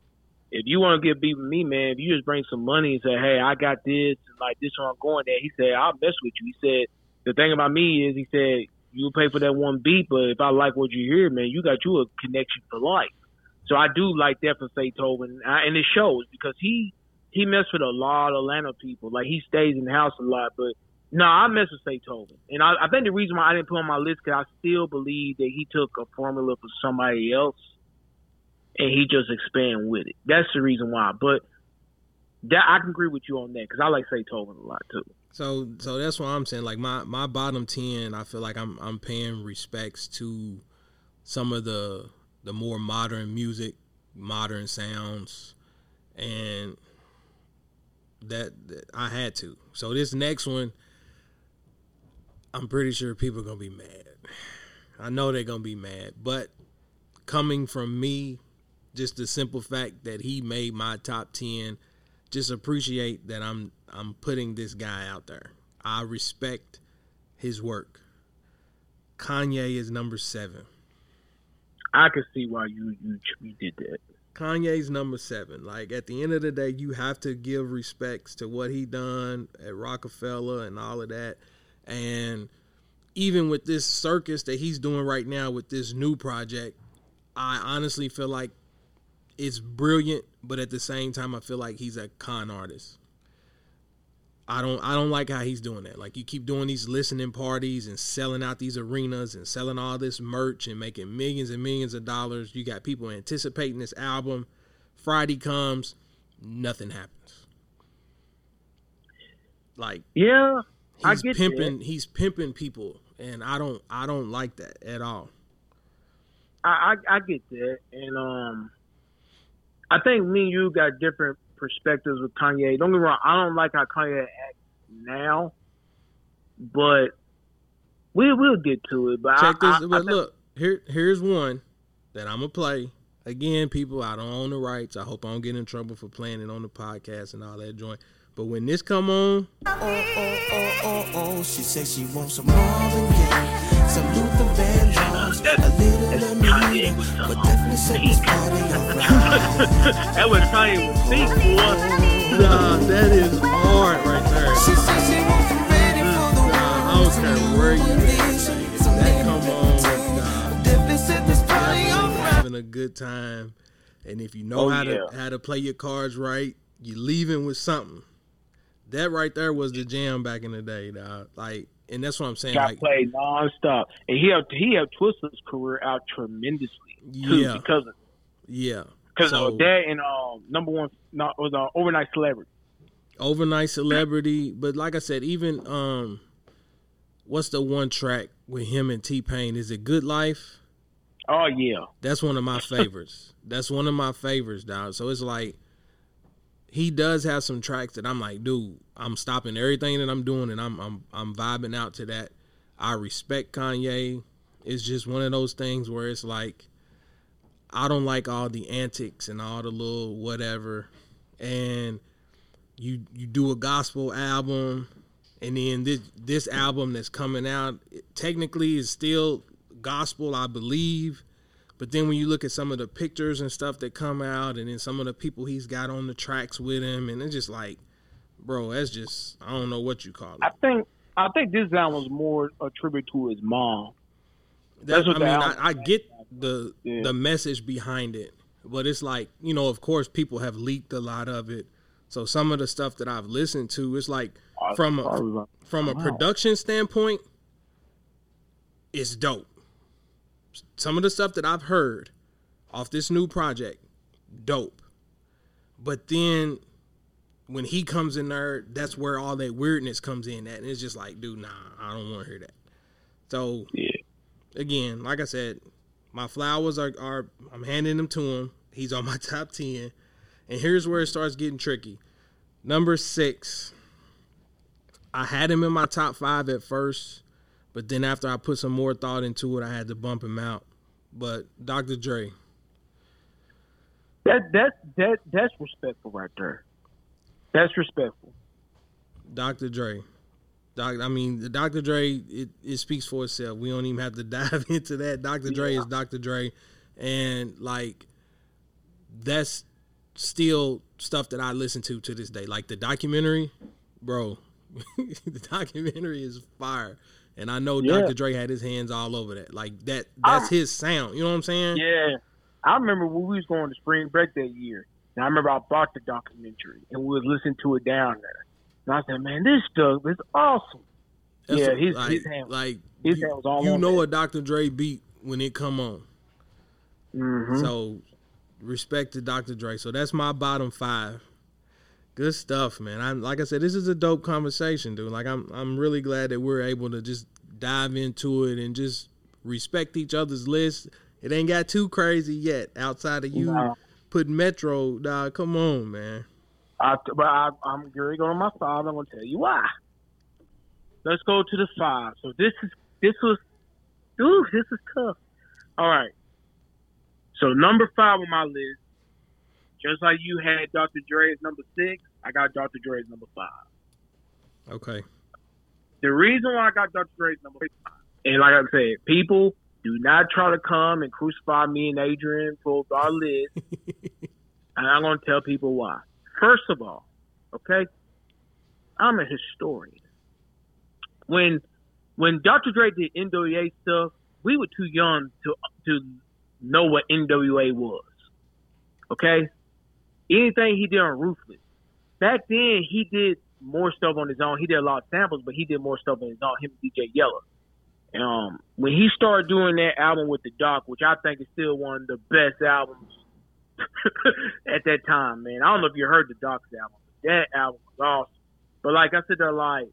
if you want to get beat with me, man, if you just bring some money and say, hey, I got this, and like this one going there, he said, I'll mess with you. He said, the thing about me is, he said, you'll pay for that one beat, but if I like what you hear, man, you got you a connection for life. So I do like that for Zaytoven, and it shows because he he messed with a lot of Atlanta people. Like, he stays in the house a lot, but no, I mess with Zaytoven. And I, I think the reason why I didn't put on my list because I still believe that he took a formula for somebody else, and he just expand with it. That's the reason why. But that I can agree with you on that because I like Zaytoven a lot too. So, so that's what I'm saying. Like my, my bottom ten, I feel like I'm I'm paying respects to some of the the more modern music, modern sounds, and that, that I had to. So this next one, I'm pretty sure people are gonna be mad. I know they're gonna be mad, but coming from me. Just the simple fact that he made my top ten. Just appreciate that I'm I'm putting this guy out there. I respect his work. Kanye is number seven. I can see why you, you you did that. Kanye's number seven. Like, at the end of the day, you have to give respects to what he done at Rockefeller and all of that. And even with this circus that he's doing right now with this new project, I honestly feel like it's brilliant, but at the same time, I feel like he's a con artist. I don't, I don't like how he's doing that. Like, you keep doing these listening parties and selling out these arenas and selling all this merch and making millions and millions of dollars. You got people anticipating this album. Friday comes, nothing happens. Like, yeah, I get pimping. That. He's pimping people, and I don't, I don't like that at all. I, I, I get that, and um. I think me and you got different perspectives with Kanye. Don't get me wrong, I don't like how Kanye acts now, but we will get to it. But Check I, this, I, but I look, here, here's one that I'm going to play. Again, people, I don't own the rights. I hope I don't get in trouble for playing it on the podcast and all that joint. But when this come on... Oh, oh, oh, oh, oh, she says she wants some Marvin Gaye, some Luther Vandross, a little Kanye was but definitely some was party around. That was Kanye with Tink, boy. Nah, that is hard right there. She says she wants some ready for the world. Nah, I don't care where you at. That come on, nah. Definitely set this party around. Having a good time. And if you know oh, how yeah. to how to play your cards right, you leaving with something. That right there was the jam back in the day, dog. Like, and that's what I'm saying. Got like, played nonstop, and he helped he helped Twista's career out tremendously too, yeah. because of it. yeah, because so, of that and um number one not, was an overnight celebrity, overnight celebrity. But like I said, even um, what's the one track with him and T-Pain? Is it Good Life? Oh yeah, that's one of my favorites. That's one of my favorites, dog. So it's like. He does have some tracks that I'm like, dude, I'm stopping everything that I'm doing and I'm I'm I'm vibing out to that. I respect Kanye. It's just one of those things where it's like I don't like all the antics and all the little whatever. And you you do a gospel album, and then this this album that's coming out technically is still gospel, I believe. But then when you look at some of the pictures and stuff that come out, and then some of the people he's got on the tracks with him, and it's just like, bro, that's just, I don't know what you call it. I think I think this album was more a tribute to his mom. That's, that's what I mean, I, I get the yeah. the message behind it, but it's like, you know, of course people have leaked a lot of it. So some of the stuff that I've listened to, it's like from a, from a production standpoint, it's dope. Some of the stuff that I've heard off this new project, dope. But then when he comes in there, that's where all that weirdness comes in at. And it's just like, dude, nah, I don't want to hear that. So, yeah. Again, like I said, my flowers are, are, I'm handing them to him. He's on my top ten. And here's where it starts getting tricky. Number six, I had him in my top five at first, but then after I put some more thought into it, I had to bump him out. But Doctor Dre. That that that that's respectful right there. That's respectful. Doctor Dre. Doc, I mean, the Doctor Dre, it, it speaks for itself. We don't even have to dive into that. Doctor Yeah. Dre is Doctor Dre. And, like, that's still stuff that I listen to to this day. Like, the documentary, bro, the documentary is fire. And I know yeah. Doctor Dre had his hands all over that. Like, that that's I, his sound. You know what I'm saying? Yeah. I remember when we was going to spring break that year. And I remember I bought the documentary, and we was listening to it down there. And I said, man, this stuff is awesome. That's yeah, his, like, his hand, like, his you, hand was all you on know that. A Doctor Dre beat when it come on. Mm-hmm. So, respect to Doctor Dre. So, that's my bottom five. Good stuff, man. I Like I said, this is a dope conversation, dude. Like, I'm I'm really glad that we're able to just dive into it and just respect each other's list. It ain't got too crazy yet outside of you nah. putting Metro, dog. Come on, man. I, but I, I'm going on my five. I'm going to tell you why. Let's go to the five. So this is this was, dude, this is tough. All right. So number five on my list, just like you had Doctor Dre as number six, I got Doctor Dre as number five. Okay. The reason why I got Doctor Dre as number five, and like I said, people do not try to come and crucify me and Adrian for our list, and I'm going to tell people why. First of all, okay, I'm a historian. When when Doctor Dre did N W A stuff, we were too young to to know what N W A was, okay? Anything he did on Ruthless. Back then, he did more stuff on his own. He did a lot of samples, but he did more stuff on his own, him and D J Yella. Um, when he started doing that album with the Doc, which I think is still one of the best albums at that time, man. I don't know if you heard the Doc's album, but that album was awesome. But like I said, they're like,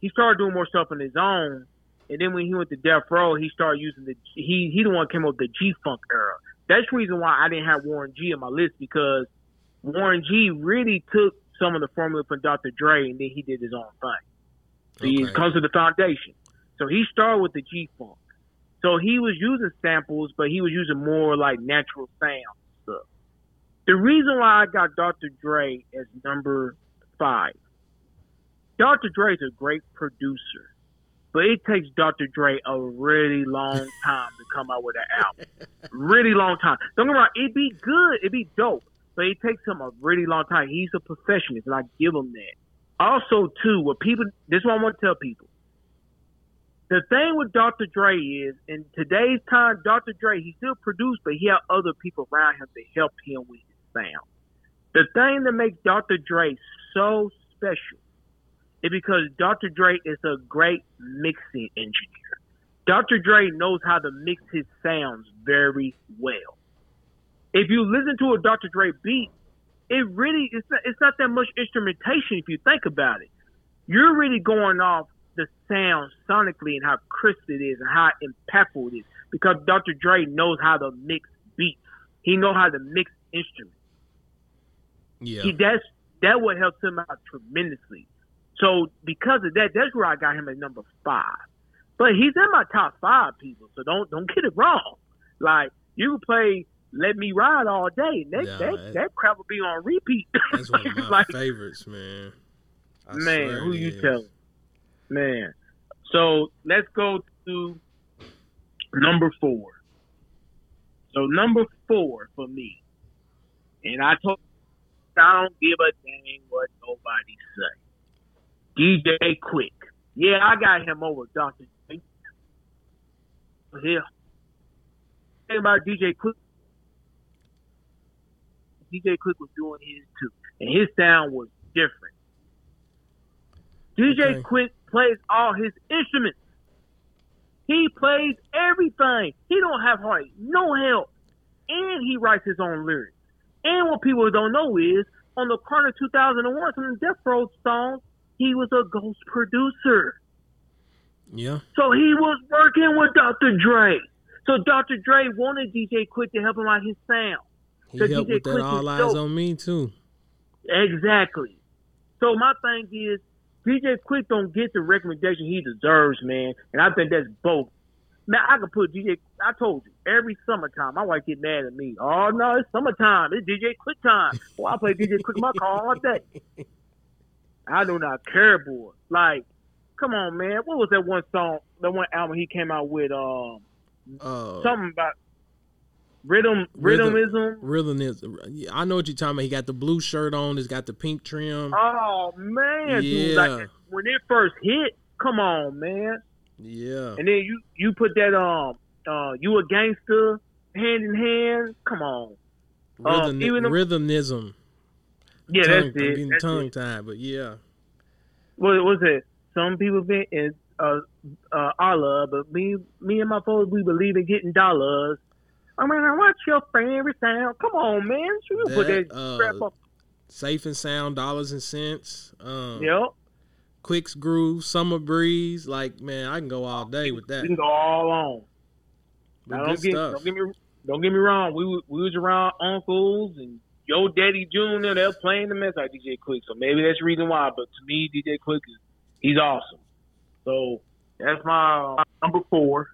he started doing more stuff on his own, and then when he went to Death Row, he started using the he he the one came up with the G Funk era. That's the reason why I didn't have Warren G on my list, because Warren G really took some of the formula from Doctor Dre, and then he did his own thing. So okay. He comes to the foundation. So he started with the G Funk. So he was using samples, but he was using more like natural sound. The reason why I got Doctor Dre as number five, Doctor Dre is a great producer, but it takes Doctor Dre a really long time to come out with an album. Really long time. Don't get me wrong, it'd be good, it'd be dope, but it takes him a really long time. He's a perfectionist, and I give him that. Also, too, what people, this is what I want to tell people. The thing with Doctor Dre is, in today's time, Doctor Dre, he still produced, but he had other people around him to help him with his sound. The thing that makes Doctor Dre so special is because Doctor Dre is a great mixing engineer. Doctor Dre knows how to mix his sounds very well. If you listen to a Doctor Dre beat, it really, it's not, it's not that much instrumentation if you think about it. You're really going off the sound sonically and how crisp it is and how impactful it is, because Doctor Dre knows how to mix beats. He knows how to mix instruments. Yeah, he, that's that would help him out tremendously. So because of that, that's where I got him at number five. But he's in my top five, people. So don't don't get it wrong. Like you can play Let Me Ride all day. That yeah, that, that, that crap will be on repeat. That's one of my like, favorites, man. I man, who you is. Telling? Man. So let's go to number four. So number four for me, and I told you, I don't give a dang what nobody say. D J Quick. Yeah, I got him over Doctor J. Yeah. Think about D J Quick. D J Quick was doing his too, and his sound was different. D J okay. Quick plays all his instruments. He plays everything. He don't have hardly no help, and he writes his own lyrics. And what people don't know is, on the Carter two thousand one, from the Death Row song, he was a ghost producer. Yeah. So he was working with Doctor Dre. So Doctor Dre wanted D J Quick to help him out his sound. He helped D J with Quick that All Eyes dope. On Me too. Exactly. So my thing is, D J Quick don't get the recommendation he deserves, man. And I think that's both. Man, I can put D J... I told you, every summertime, my wife get mad at me. Oh, no, it's summertime. It's D J Quick time. Well, I play D J Quick in my car all day. I do not care, boy. Like, come on, man. What was that one song, that one album he came out with? Um, uh, something about... Rhythm, rhythmism, rhythmism. I know what you're talking about. He got the blue shirt on. He's got the pink trim. Oh man, yeah. Dude, like, when it first hit, come on, man. Yeah. And then you, you put that um uh You a Gangster, Hand in Hand. Come on. Rhythm, uh, even them, rhythmism. Yeah, tongue, that's it. I'm getting that's tongue it. tied, but yeah. What was it? Some people been in uh uh Allah, but me me and my folks, we believe in getting dollars. I mean, I watch your favorite sound. Come on, man. You that, put that uh, crap up. Safe and Sound, Dollars and Cents. Um, yep. Quick's Groove, Summer Breeze. Like, man, I can go all day with that. We can go all on. Now, don't, get, don't, get me, don't get me wrong. We, we was around uncles and Yo Daddy Junior They're playing the mess like D J Quick. So maybe that's the reason why. But to me, D J Quick, is he's awesome. So that's my uh, number four.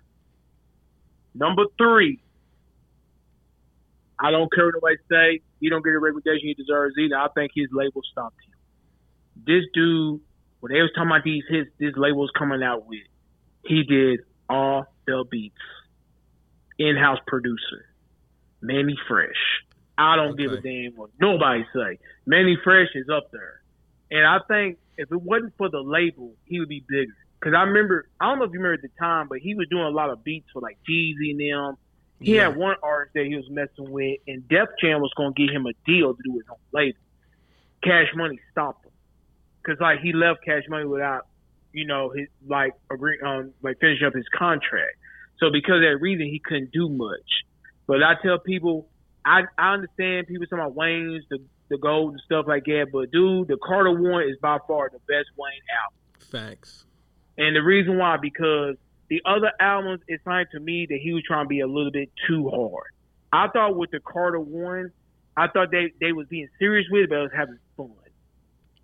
Number three. I don't care what nobody say. He don't get the reputation he deserves either. I think his label stopped him. This dude, when they was talking about these hits, this label's coming out with, he did all the beats. In-house producer. Manny Fresh. I don't okay. give a damn what nobody say. Manny Fresh is up there. And I think if it wasn't for the label, he would be bigger. Because I remember, I don't know if you remember at the time, but he was doing a lot of beats for like Jeezy and them. He yeah. had one artist that he was messing with, and Def Jam was going to get him a deal to do his own label. Cash Money stopped him. Because, like, he left Cash Money without, you know, his like, agree, um, like finishing up his contract. So because of that reason, he couldn't do much. But I tell people, I, I understand people talking about Wayne's, the, the gold and stuff like that, but, dude, the Carter one is by far the best Wayne album. Facts. And the reason why, because the other albums, it seemed to me that he was trying to be a little bit too hard. I thought with the Carter one, I thought they, they was being serious with it, but it was having fun.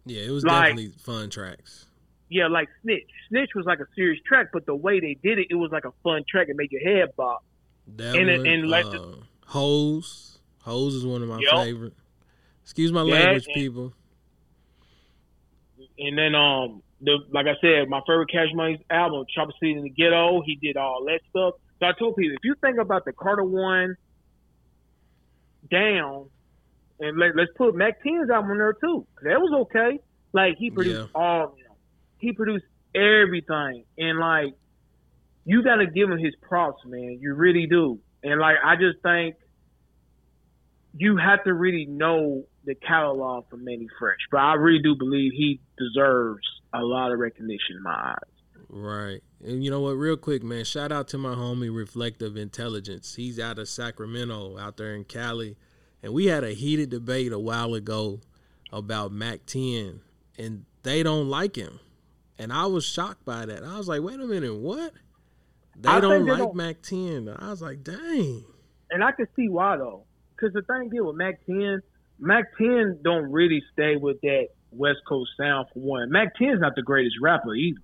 Yeah, it was like, definitely fun tracks. Yeah, like Snitch. Snitch was like a serious track, but the way they did it, it was like a fun track and made your head bop. That and, one, and like uh, the, Hoes. Hoes is one of my yep. favorite. Excuse my yeah, language, and, people. And then, um... The, like I said, my favorite Cash Money's album, Chopper City in the Ghetto, he did all that stuff. So I told people, if you think about the Carter one down, and let, let's put Mac ten's album on there too, because that was okay. Like, he produced yeah. all of them. He produced everything. And, like, you got to give him his props, man. You really do. And, like, I just think you have to really know the catalog for Manny Fresh. But I really do believe he deserves a lot of recognition in my eyes. Right. And you know what, real quick, man, shout out to my homie Reflective Intelligence. He's out of Sacramento, out there in Cali. And we had a heated debate a while ago about Mac ten, and they don't like him. And I was shocked by that. I was like, wait a minute, what? They I don't they like don't... Mac ten. I was like, dang. And I can see why, though. Because the thing is with Mac ten, Mac ten don't really stay with that West Coast sound for one. Mac ten's not the greatest rapper either.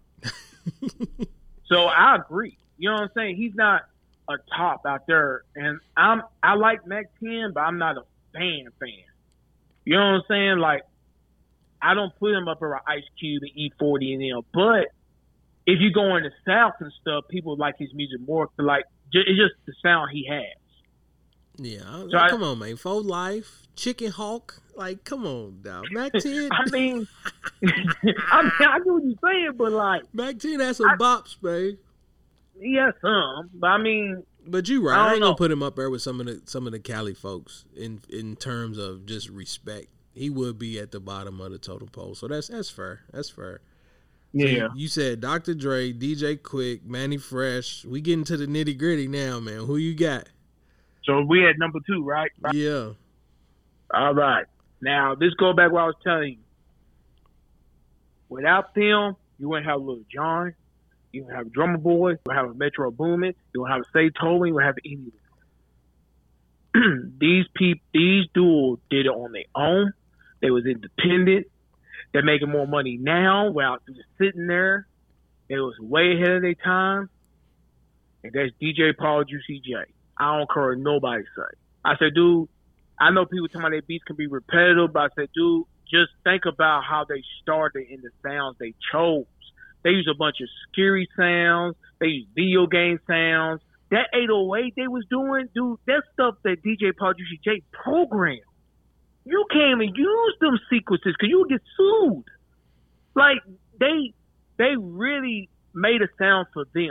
So I agree. You know what I'm saying? He's not a a top out there. And I'm I like Mac ten, but I'm not a fan fan. You know what I'm saying? Like, I don't put him up around Ice Cube and E forty and them. But if you go in the South and stuff, people like his music more. Like, it's just the sound he has. Yeah, I, so come I, on, man. For Life, Chicken Hawk. Like, come on, dog. Mac ten. I mean, I mean, I know what you're saying, but like, Mac ten has some I, bops, man. He has some, but I mean, but you right. I, I ain't know. gonna put him up there with some of the some of the Cali folks in in terms of just respect. He would be at the bottom of the totem pole. So that's that's fair. That's fair. Yeah. So you, you said Doctor Dre, D J Quick, Manny Fresh. We getting to the nitty gritty now, man. Who you got? So we had number two, right? right? Yeah. All right. Now, this go back what I was telling you. Without them, you wouldn't have Lil Jon. You wouldn't have Drummer Boy. You wouldn't have Metro Boomin. You wouldn't have Say Tolling. You wouldn't have any. These people, these dudes did it on their own. They was independent. They're making more money now without just sitting there. They was way ahead of their time. And that's D J Paul, Juicy J. I don't care what nobody say. I said, dude, I know people talking about their beats can be repetitive, but I said, dude, just think about how they started in the sounds they chose. They used a bunch of scary sounds. They used video game sounds. That eight oh eight they was doing, dude, that stuff that D J Paul Juicy J programmed. You can't even use them sequences because you'll get sued. Like, they they really made a sound for them.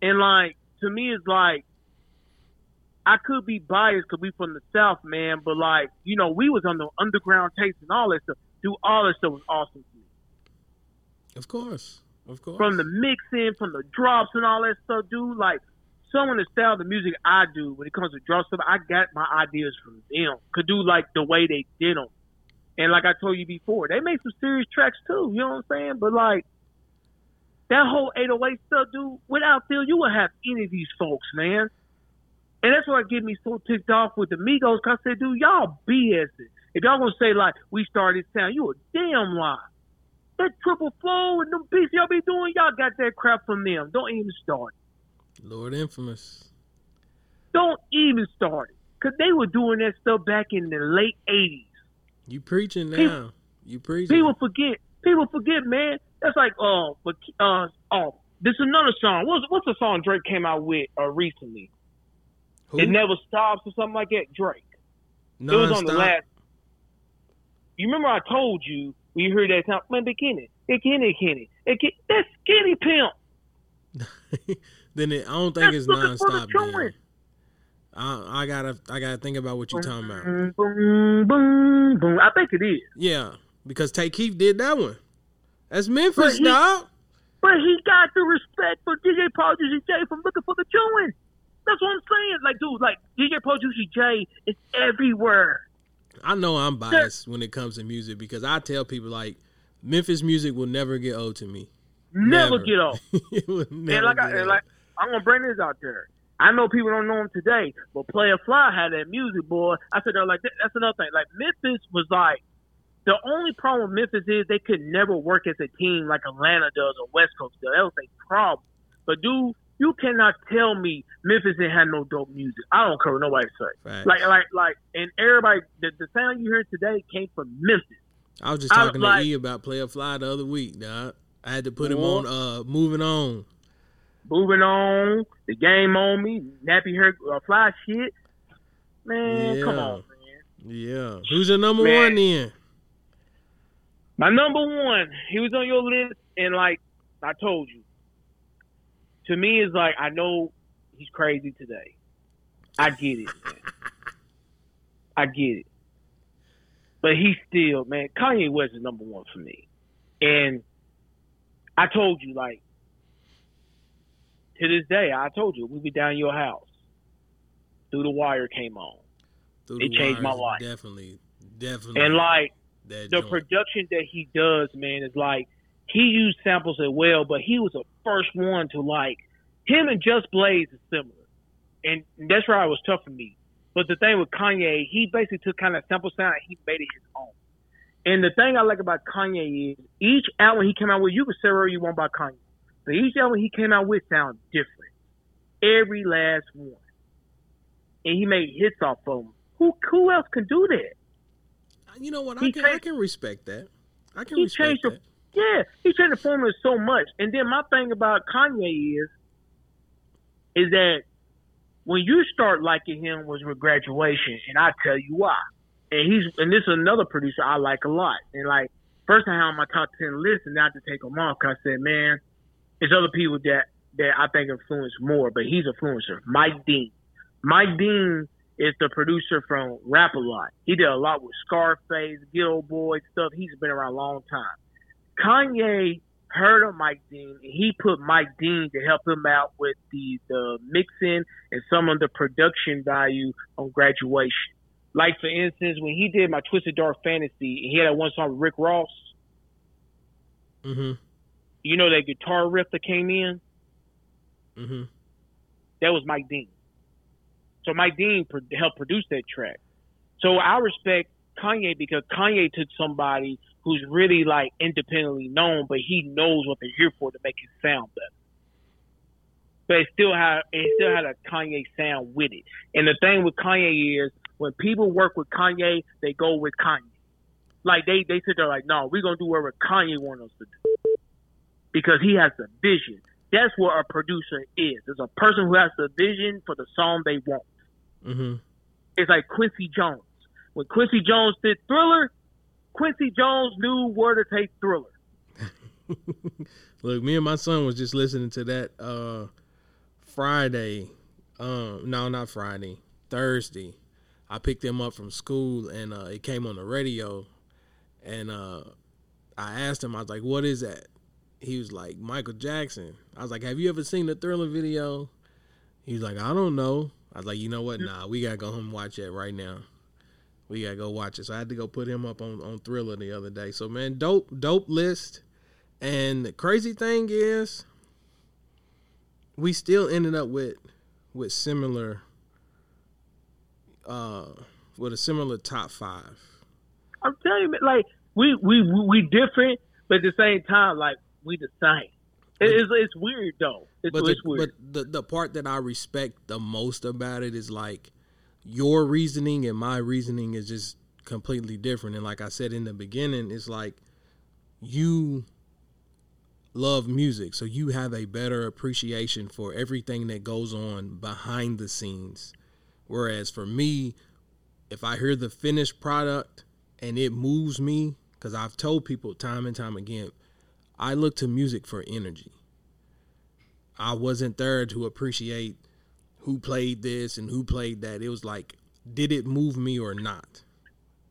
And, like, to me, it's like, I could be biased because we from the South, man, but like, you know, we was on the underground taste and all that stuff. Dude, all that stuff was awesome to me. Of course. Of course. From the mixing, from the drops and all that stuff, dude, like, some of the style of the music I do when it comes to drop stuff, I got my ideas from them. Could do like the way they did them. And like I told you before, they made some serious tracks too, you know what I'm saying? But like, that whole eight oh eight stuff, dude, without them, you wouldn't have any of these folks, man. And that's what get me so ticked off with the Migos, because I said, dude, y'all BSing. If y'all going to say, like, we started this town, you a damn lie. That triple flow and them beats y'all be doing, y'all got that crap from them. Don't even start it. Lord Infamous. Don't even start it. Because they were doing that stuff back in the late eighties. You preaching now. People, you preaching. People forget. People forget, man. That's like, oh, but, uh, oh, this is another song. What's what's the song Drake came out with uh, recently? Who? It Never Stops or something like that. Drake. Non-stop. It was on the last. You remember I told you when you heard that sound, man, bikini, bikini, bikini, bikini. That's Skinny Pimp. Then it, I don't think that's it's non-stop. I, I gotta, I gotta think about what you're boom, talking about. Boom, boom, boom. I think it is. Yeah, because Tay Keith did that one. That's Memphis, dog. But he got the respect for D J Paul Juicy J from Looking for the Chewin'. That's what I'm saying. Like, dude, like, D J Paul Juicy J is everywhere. I know I'm biased when it comes to music because I tell people, like, Memphis music will never get old to me. Never, never. get old. It will never and like, get I, old. Like, I'm going to bring this out there. I know people don't know him today, but Player Fly had that music, boy. I said, like, that's another thing. Like, Memphis was like, the only problem with Memphis is they could never work as a team like Atlanta does or West Coast does. That was a problem. But, dude, you cannot tell me Memphis didn't have no dope music. I don't care what nobody say. Like, like, like, and everybody, the, the sound you hear today came from Memphis. I was just talking was to like, E about Player Fly the other week, dog. I had to put him on uh, Moving On. Moving On, The Game On Me, Nappy Hair uh, Fly shit. Man, yeah. Come on, man. Yeah. Who's your number man. one then? My number one, he was on your list, and like I told you, to me it's like I know he's crazy today. I get it, man. I get it. But he's still, man, Kanye West is number one for me. And I told you, like, to this day, I told you, we be down your house. Through the Wire came on. Through it the changed wires, my life. Definitely, definitely. And like, the joint. Production that he does, man, is like he used samples as well, but he was the first one to like him and Just Blaze is similar, and that's where it was tough for me. But the thing with Kanye, he basically took kind of sample sound and he made it his own. And the thing I like about Kanye is each album he came out with, you could say whatever you want about Kanye, but each album he came out with sounded different. every last one. And he made hits off of them. Who, who else can do that? You know what? I can, changed, I can respect that. I can respect that. The, yeah, he changed the formula so much. And then my thing about Kanye is, is that when you start liking him was with Graduation, and I tell you why. And he's and this is another producer I like a lot. And like, first time on my top ten list, and not to take him off, because I said, man, there's other people that, that I think influence more, but he's an influencer. Mike Dean. Mike Dean is the producer from Rap A Lot. He did a lot with Scarface, Good Old Boy stuff. He's been around a long time. Kanye heard of Mike Dean, and he put Mike Dean to help him out with the, the mixing and some of the production value on Graduation. Like, for instance, when he did My Twisted Dark Fantasy, and he had that one song with Rick Ross. Mm-hmm. You know that guitar riff that came in? Mm-hmm. That was Mike Dean. So Mike Dean pro- helped produce that track. So I respect Kanye because Kanye took somebody who's really, like, independently known, but he knows what they're here for to make it sound better. But it still had, it still had a Kanye sound with it. And the thing with Kanye is, when people work with Kanye, they go with Kanye. Like, they, they sit there like, no, we're going to do whatever Kanye wants us to do. Because he has the vision. That's what a producer is. It's a person who has the vision for the song they want. Mm-hmm. It's like Quincy Jones. When Quincy Jones did Thriller, Quincy Jones knew where to take Thriller. Look, me and my son was just listening to that uh, Friday. Um, no, not Friday. Thursday. I picked him up from school, and uh, it came on the radio, and uh, I asked him, I was like, what is that? He was like, Michael Jackson. I was like, have you ever seen the Thriller video? He was like, I don't know. I was like, you know what? Nah, we got to go home and watch that right now. We got to go watch it. So I had to go put him up on, on Thriller the other day. So, man, dope, dope list. And the crazy thing is, we still ended up with with similar Uh, with a similar top five. I'm telling you, man, like we we we different, but at the same time, like we the same. It, it's it's weird though. It's, but the, it's weird. But the the part that I respect the most about it is like your reasoning and my reasoning is just completely different. And like I said in the beginning, it's like you love music, so you have a better appreciation for everything that goes on behind the scenes. Whereas for me, if I hear the finished product and it moves me, because I've told people time and time again, I look to music for energy. I wasn't there to appreciate who played this and who played that. It was like, did it move me or not?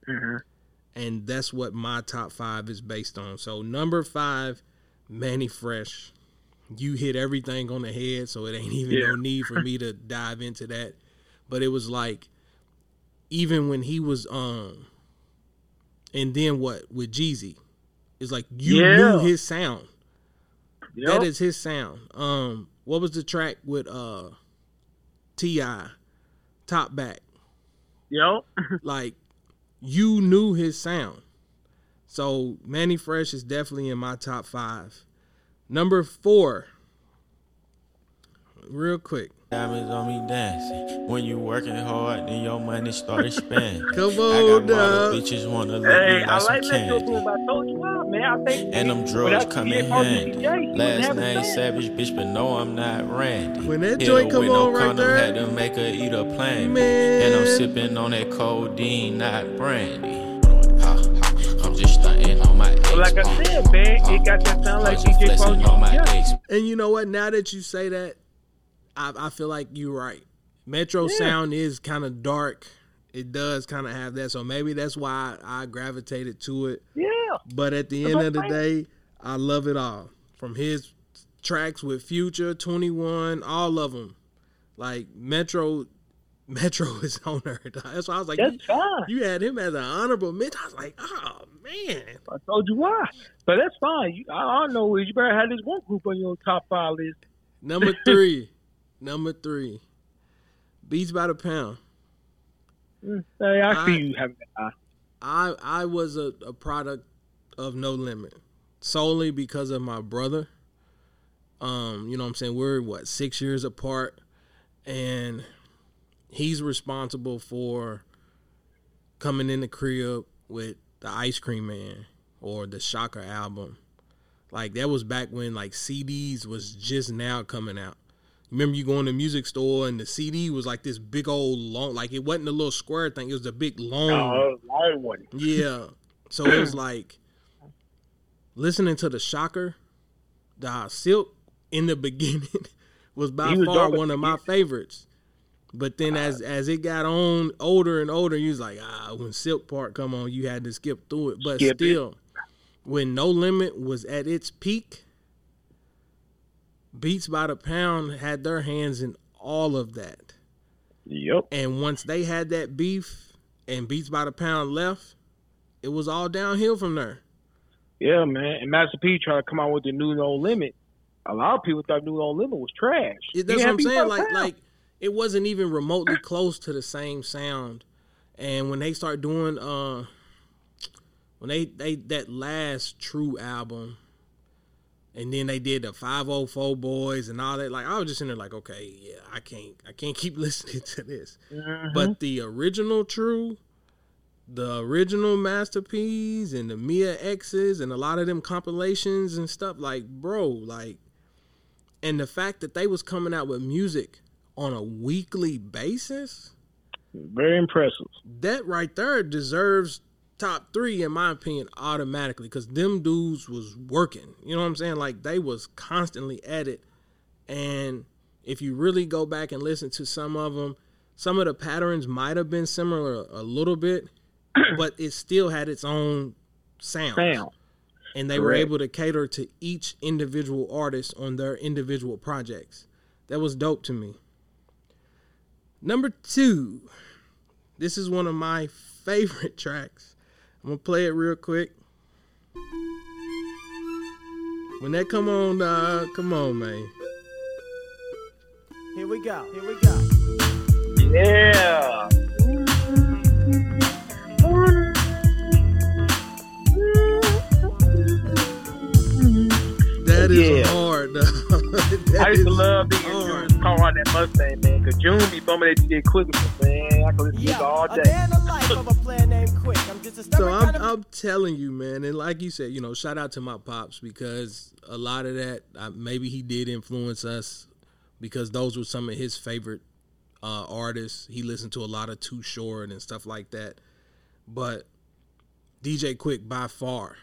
Mm-hmm. And that's what my top five is based on. So number five, Manny Fresh. You hit everything on the head, so it ain't even yeah. no need for me to dive into that. But it was like, even when he was, um, and then what with Jeezy, it's like you yeah. knew his sound. Yep. That is his sound. Um, what was the track with uh, T I Top Back? Yep. Like you knew his sound. So Manny Fresh is definitely in my top five. Number four. Real quick. Diamonds on me dancing. When you working hard, then your money start expanding. Come on, dog. Bitches wanna look hey, I like that little bit about Coach Wild, man. I think. And them drugs come in handy. Last name Savage, bitch, but no, I'm not Randy. When that joint come on right there, had to make her eat a plane. And I'm sipping on that codeine, not brandy. I'm just stunting on my ex. Like I said, man, it got that sound like D J Coach. And you know what? Now that you say that, I, I feel like you're right. Metro yeah. sound is kind of dark. It does kind of have that. So maybe that's why I, I gravitated to it. Yeah. But at the that's end of the day, I love it all. From his tracks with Future, twenty-one, all of them. Like Metro, Metro is on her. That's why I was like, you, you had him as an honorable mention. I was like, oh, man. I told you why. But that's fine. You, I, I know you better have this one group on your top five list. Number three. Number three, Beats by the Pound. Hey, I see I, you having that eye. I, I was a, a product of No Limit solely because of my brother. Um, you know what I'm saying? We're, what, six years apart. And he's responsible for coming in the crib with the Ice Cream Man or the Shocker album. Like, that was back when, like, C Ds was just now coming out. Remember you going to the music store and the C D was like this big old long, like it wasn't a little square thing. It was the big long, no, long one. Yeah. So it was like listening to the Shocker, the Silk in the beginning was by was far one of my favorites. But then uh, as, as it got on older and older, you was like, ah, when Silk part come on, you had to skip through it. But still, it. when No Limit was at its peak, Beats by the Pound had their hands in all of that. Yep. And once they had that beef and Beats by the Pound left, it was all downhill from there. Yeah, man. And Master P tried to come out with the new No Limit. A lot of people thought New No Limit was trash. It, that's what I'm saying. Like, like it wasn't even remotely close to the same sound. And when they start doing, uh, when they, they that last True album, and then they did the five oh four Boys and all that. Like, I was just in there like, okay, yeah, I can't I can't keep listening to this. Mm-hmm. But the original True, the original Master P's and the Mia X's and a lot of them compilations and stuff, like, bro, like, and the fact that they was coming out with music on a weekly basis. Very impressive. That right there deserves top three, in my opinion, automatically, because them dudes was working. You know what I'm saying? Like, they was constantly at it. And if you really go back and listen to some of them, some of the patterns might have been similar a little bit, but it still had its own sound. Sound. And they Correct. were able to cater to each individual artist on their individual projects. That was dope to me. Number two, this is one of my favorite tracks. I'm going to play it real quick. When that come on, uh, come on, man. Here we go. Here we go. Yeah. That is yeah. hard, though. I used to love being in June's car on that Mustang, man, because June be bumming at you did quicker, man. I could listen yeah. to it all day. So I'm, I'm telling you, man, and like you said, you know, shout out to my pops, because a lot of that, I, maybe he did influence us, because those were some of his favorite uh, artists. He listened to a lot of Too Short and stuff like that. But D J Quick, by far,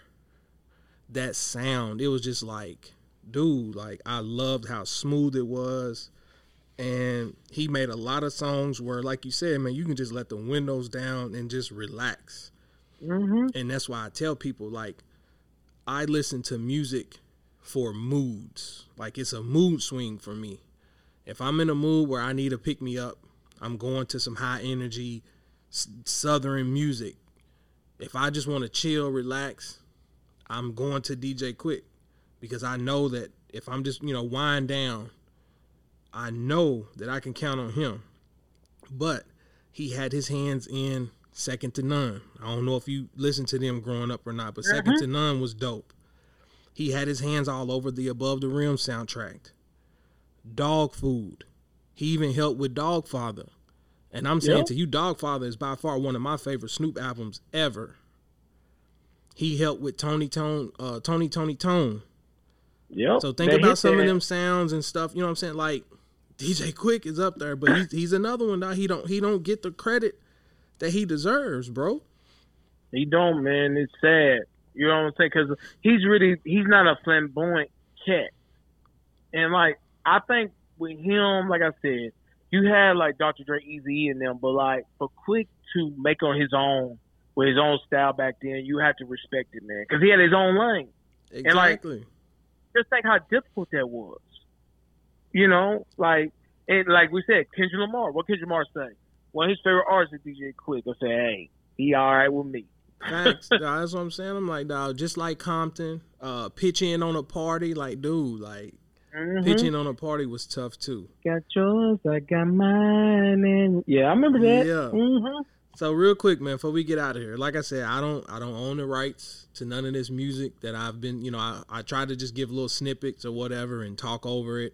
that sound, it was just like, dude, like, I loved how smooth it was. And he made a lot of songs where, like you said, man, you can just let the windows down and just relax. Mm-hmm. And that's why I tell people, like, I listen to music for moods. Like, it's a mood swing for me. If I'm in a mood where I need to pick me up, I'm going to some high energy Southern music. If I just want to chill, relax, I'm going to D J Quick, because I know that if I'm just, you know, wind down, I know that I can count on him. But he had his hands in Second to None. I don't know if you listened to them growing up or not, but mm-hmm. Second to None was dope. He had his hands all over the Above the Rim soundtrack. Dog Food. He even helped with Dogfather. And I'm saying yep. to you, Dogfather is by far one of my favorite Snoop albums ever. He helped with Tony Tone, uh, Tony, Tony Tone. Yep. So think they about some that. of them sounds and stuff. You know what I'm saying? Like, D J Quick is up there, but he's, he's another one that he don't he don't get the credit that he deserves, bro. He don't, man. It's sad. You know what I'm saying? Because he's really he's not a flamboyant cat, and like I think with him, like I said, you had like Doctor Dre, Eazy-E in them, but like for Quick to make on his own with his own style back then, you have to respect it, man, because he had his own lane. Exactly. And, like, just think how difficult that was. You know, like, and like we said, Kendrick Lamar. What Kendrick Lamar say? One of his favorite artists is D J Quick. I say, hey, he all right with me. Thanks. That's what I'm saying. I'm like, dog, just like Compton, uh, pitch in on a party. Like, dude, like, mm-hmm. pitching on a party was tough too. Got yours, I got mine. And... yeah, I remember that. Yeah. Mm-hmm. So real quick, man, before we get out of here, like I said, I don't I don't own the rights to none of this music that I've been, you know, I, I try to just give little snippets or whatever and talk over it.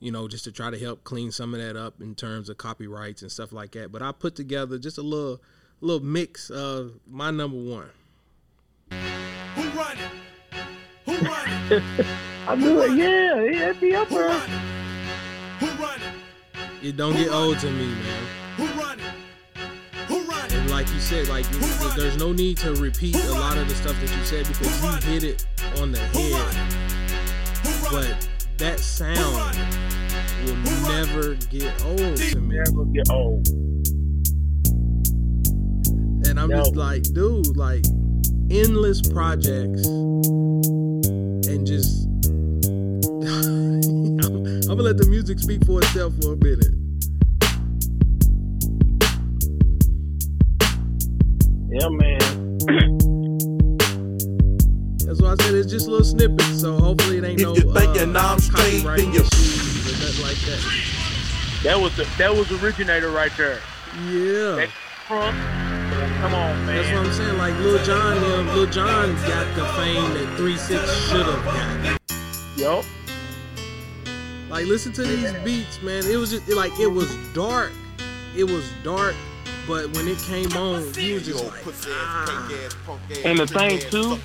you know, just to try to help clean some of that up in terms of copyrights and stuff like that. But I put together just a little little mix of my number one. Who run it? Who run it? I knew it. Yeah, yeah, be up there. Who run it? It don't get old to me, man. Who run it? Who run it? And like you said, like there's no need to repeat a lot of the stuff that you said because you hit it on the head. But that sound will never get old to me. Never get old. And I'm no. just like, dude, like endless projects and just I'm, I'm gonna let the music speak for itself for a minute. Yeah, man. That's why I said it's just little snippets, so hopefully it ain't if no you're thinking uh, I'm straight, then you're nothing like that. That was the that was originator right there. Yeah. That's from Come on, man. That's what I'm saying. Like Lil Jon, um, Lil Jon got the fame that three six should have got. Yup. Like listen to these beats, man. It was just like it was dark. It was dark. But when it came on, you was just like, ah. And the thing too,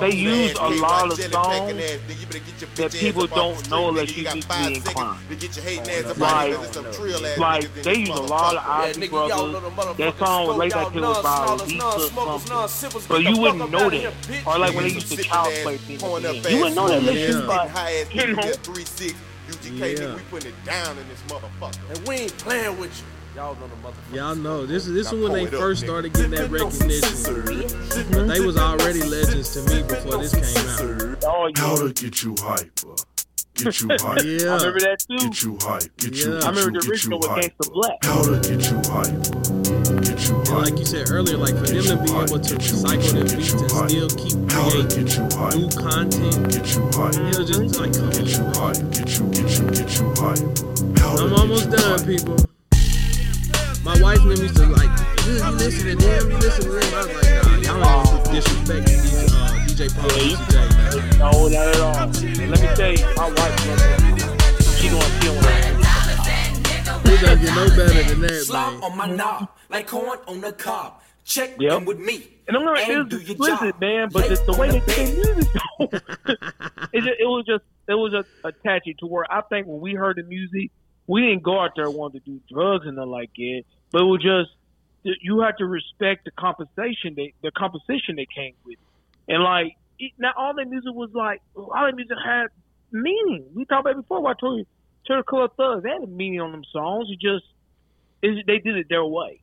they use a lot of songs that people don't know that you need to be inclined. Like, like they use a lot of Ozzy Brothers. That song was late that kid was about he took something. But you wouldn't know that. Or like when they used to child play things. You wouldn't know that unless you like, you know. Yeah. We putting it down in this motherfucker. And we ain't playing with you. Y'all know the motherfuckers. Y'all know. This is this is when they first started getting that recognition. But they was already legends to me before this came out. How to get you hype, get you hype. Yeah. I remember that too. Get you hype. Get yeah. you. I remember the original with Gangsta Black. How to get you hype, get you hype. And like you said earlier, like for them to be able to recycle their beats and still keep creating new content. Get you hype. It was just like, come on. Get you hype. Get you. Get you. Get you hype. I'm almost done, people. My wife and them used to like, you listen to them, you listen to them. I was like, nah, y'all don't have disrespect to D J Paul and D J. No, not at all. Let me tell you, my wife, she gonna kill me. It doesn't get no better than that, man. Slop on my knob, like corn on the cob. Check yep. in with me. And I'm not and do your listen, job. Man, but just the way they play music, though, it, just, it was just, it was just attached to where I think when we heard the music, we didn't go out there wanting to do drugs and nothing like it, but it was just you had to respect the compensation they the composition they came with, and like it, not all their music was like all their music had meaning. We talked about it before. Why I told you, Turtle Club Thugs, they had a meaning on them songs. It just it, they did it their way,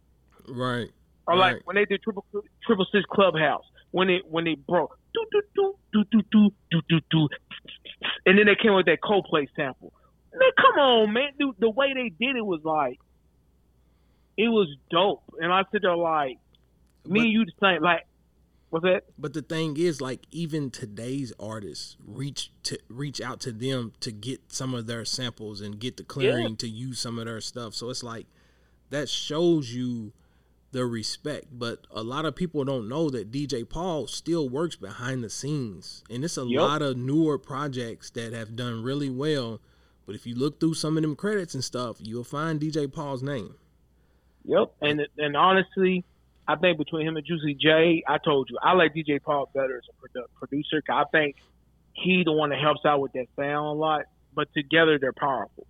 right? Or like right. when they did Triple Triple Six Clubhouse, when it when they broke, do do do do do do do do do, and then they came with that Coldplay sample. Man, come on, man. Dude, the way they did it was like, it was dope. And I sit there like, me but, and you the same, like, what's that? But the thing is, like, even today's artists reach to reach out to them to get some of their samples and get the clearing yeah. to use some of their stuff. So it's like, that shows you the respect. But a lot of people don't know that D J Paul still works behind the scenes. And it's a yep. lot of newer projects that have done really well. But if you look through some of them credits and stuff, you'll find D J Paul's name. Yep, and and honestly, I think between him and Juicy J, I told you, I like D J Paul better as a produ- producer. Cause I think he the one that helps out with that sound a lot. But together, they're powerful.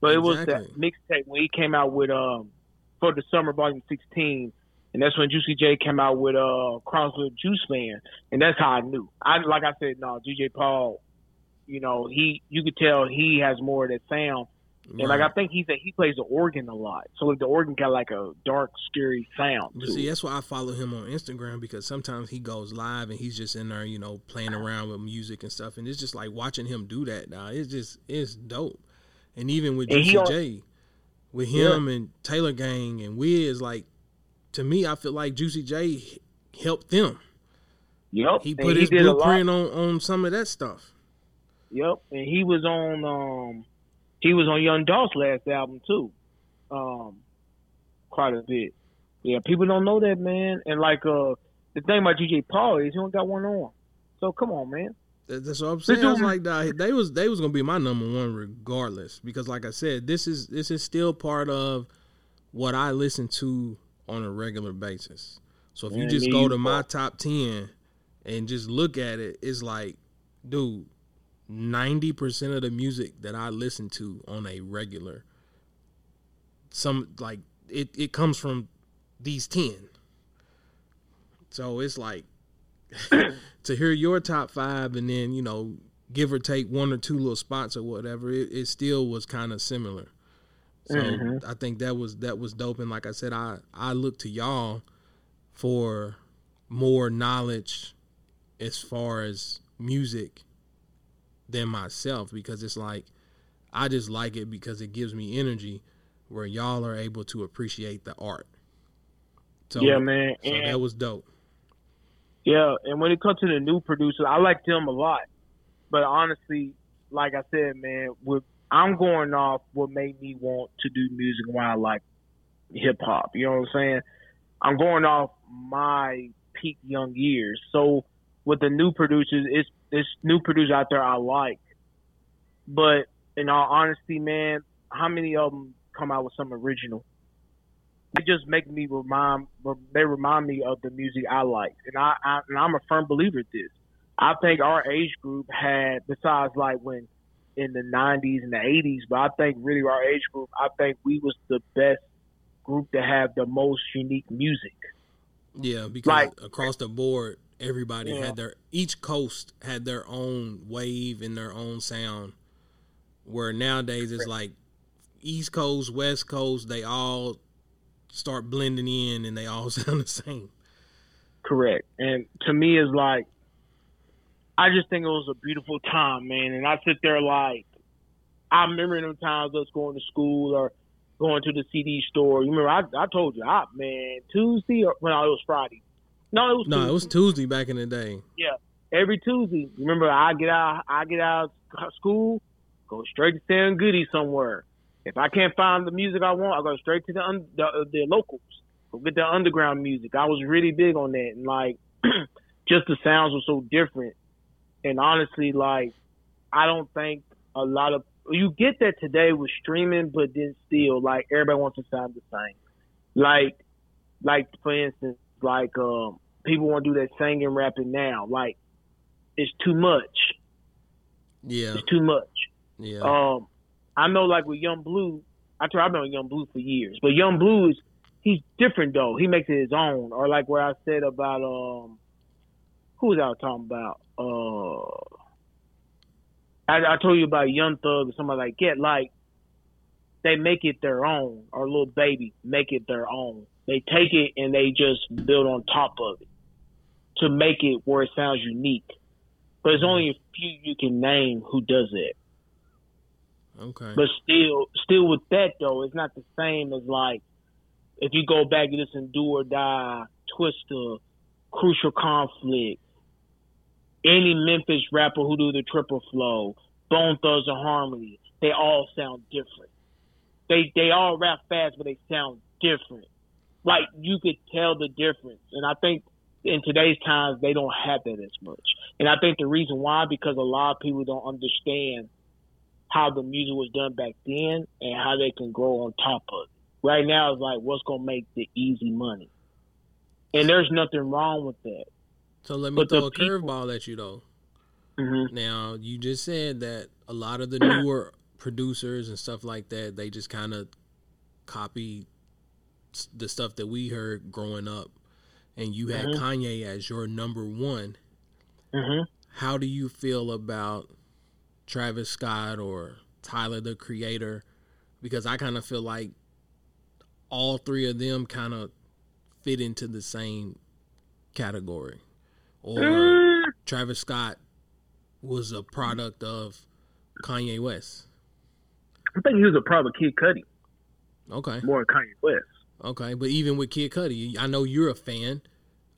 But exactly. It was that mixtape when he came out with um for the summer volume sixteen, and that's when Juicy J came out with uh Crossley Juice Man, and that's how I knew. I like I said, no, D J Paul. You know, he you could tell he has more of that sound. And, right. like, I think he said he plays the organ a lot. So, like, the organ got, like, a dark, scary sound. But see, that's why I follow him on Instagram because sometimes he goes live and he's just in there, you know, playing around with music and stuff. And it's just, like, watching him do that now. It's just, it's dope. And even with Juicy J, with him yeah. and Taylor Gang and Wiz, like, to me, I feel like Juicy J helped them. Yep. He put and his he blueprint on, on some of that stuff. Yep, and he was on um, he was on Young Dolph's last album too, um, quite a bit. Yeah, people don't know that, man. And like uh, the thing about D J Paul is he don't got one on. So come on, man. That's what I'm saying. I was like, nah, they was they was gonna be my number one regardless, because like I said, this is this is still part of what I listen to on a regular basis. So if you just go to my top ten and just look at it, it's like, dude, ninety percent of the music that I listen to on a regular, some like it it comes from these ten. So it's like. To hear your top five and then, you know, give or take one or two little spots or whatever, it, it still was kind of similar. So mm-hmm. I think that was that was dope. And like I said, I, I look to y'all for more knowledge as far as music than myself, because it's like I just like it because it gives me energy where y'all are able to appreciate the art. So, yeah, man. So and- that was dope. Yeah, and when it comes to the new producers, I like them a lot. But honestly, like I said, man, with, I'm going off what made me want to do music and why I like hip-hop. You know what I'm saying? I'm going off my peak young years. So with the new producers, it's, it's new producers out there I like. But in all honesty, man, how many of them come out with something original? They just make me remind, they remind me of the music I like. And, I, I, and I'm a firm believer in this. I think our age group had, besides like when in the nineties and the eighties, but I think really our age group, I think we was the best group to have the most unique music. Yeah, because like, across the board, everybody yeah. had their, each coast had their own wave and their own sound. Where nowadays it's like East Coast, West Coast, they all start blending in and they all sound the same. Correct. And to me it's like, I just think it was a beautiful time, man. And I sit there like, I remember them times us going to school or going to the C D store. You remember I, I told you, I man, Tuesday or well, no, it was Friday. No, it was no, Tuesday. it was Tuesday back in the day. Yeah, every Tuesday. Remember, I get out, I get out of school, go straight to Sam Goody somewhere. If I can't find the music I want, I go straight to the un- the, uh, the locals. Go get the underground music. I was really big on that, and like, just the sounds were so different. And honestly, like, I don't think a lot of you get that today with streaming, but then still, like, everybody wants to sound the same. Like, like for instance, like um, people want to do that singing, rapping now. Like, it's too much. Yeah, it's too much. Yeah. Um. I know, like with Young Blue, I try, I've known Young Blue for years, but Young Blue is he's different though. He makes it his own. Or like where I said about um, who was I talking about? Uh, I, I told you about Young Thug or somebody like that. Like they make it their own, or Lil Baby make it their own. They take it and they just build on top of it to make it where it sounds unique. But there's only a few you can name who does it. Okay. But still, still with that though, it's not the same as like if you go back and listen Do or Die, Twista, Crucial Conflict, any Memphis rapper who do the triple flow, Bone Thugs and Harmony, they all sound different. They they all rap fast, but they sound different. Like you could tell the difference, and I think in today's times they don't have that as much. And I think the reason why, because a lot of people don't understand how the music was done back then and how they can grow on top of it. Right now it's like, what's going to make the easy money? And there's nothing wrong with that. So let me but throw a people... curveball at you though. Mm-hmm. Now you just said that a lot of the newer producers and stuff like that, they just kind of copy the stuff that we heard growing up, and you had mm-hmm. Kanye as your number one. Mm-hmm. How do you feel about Travis Scott or Tyler the Creator? Because I kind of feel like all three of them kind of fit into the same category. Or mm. Travis Scott was a product of Kanye West. I think he was a product of Kid Cudi. Okay. More Kanye West. Okay, but even with Kid Cudi, I know you're a fan,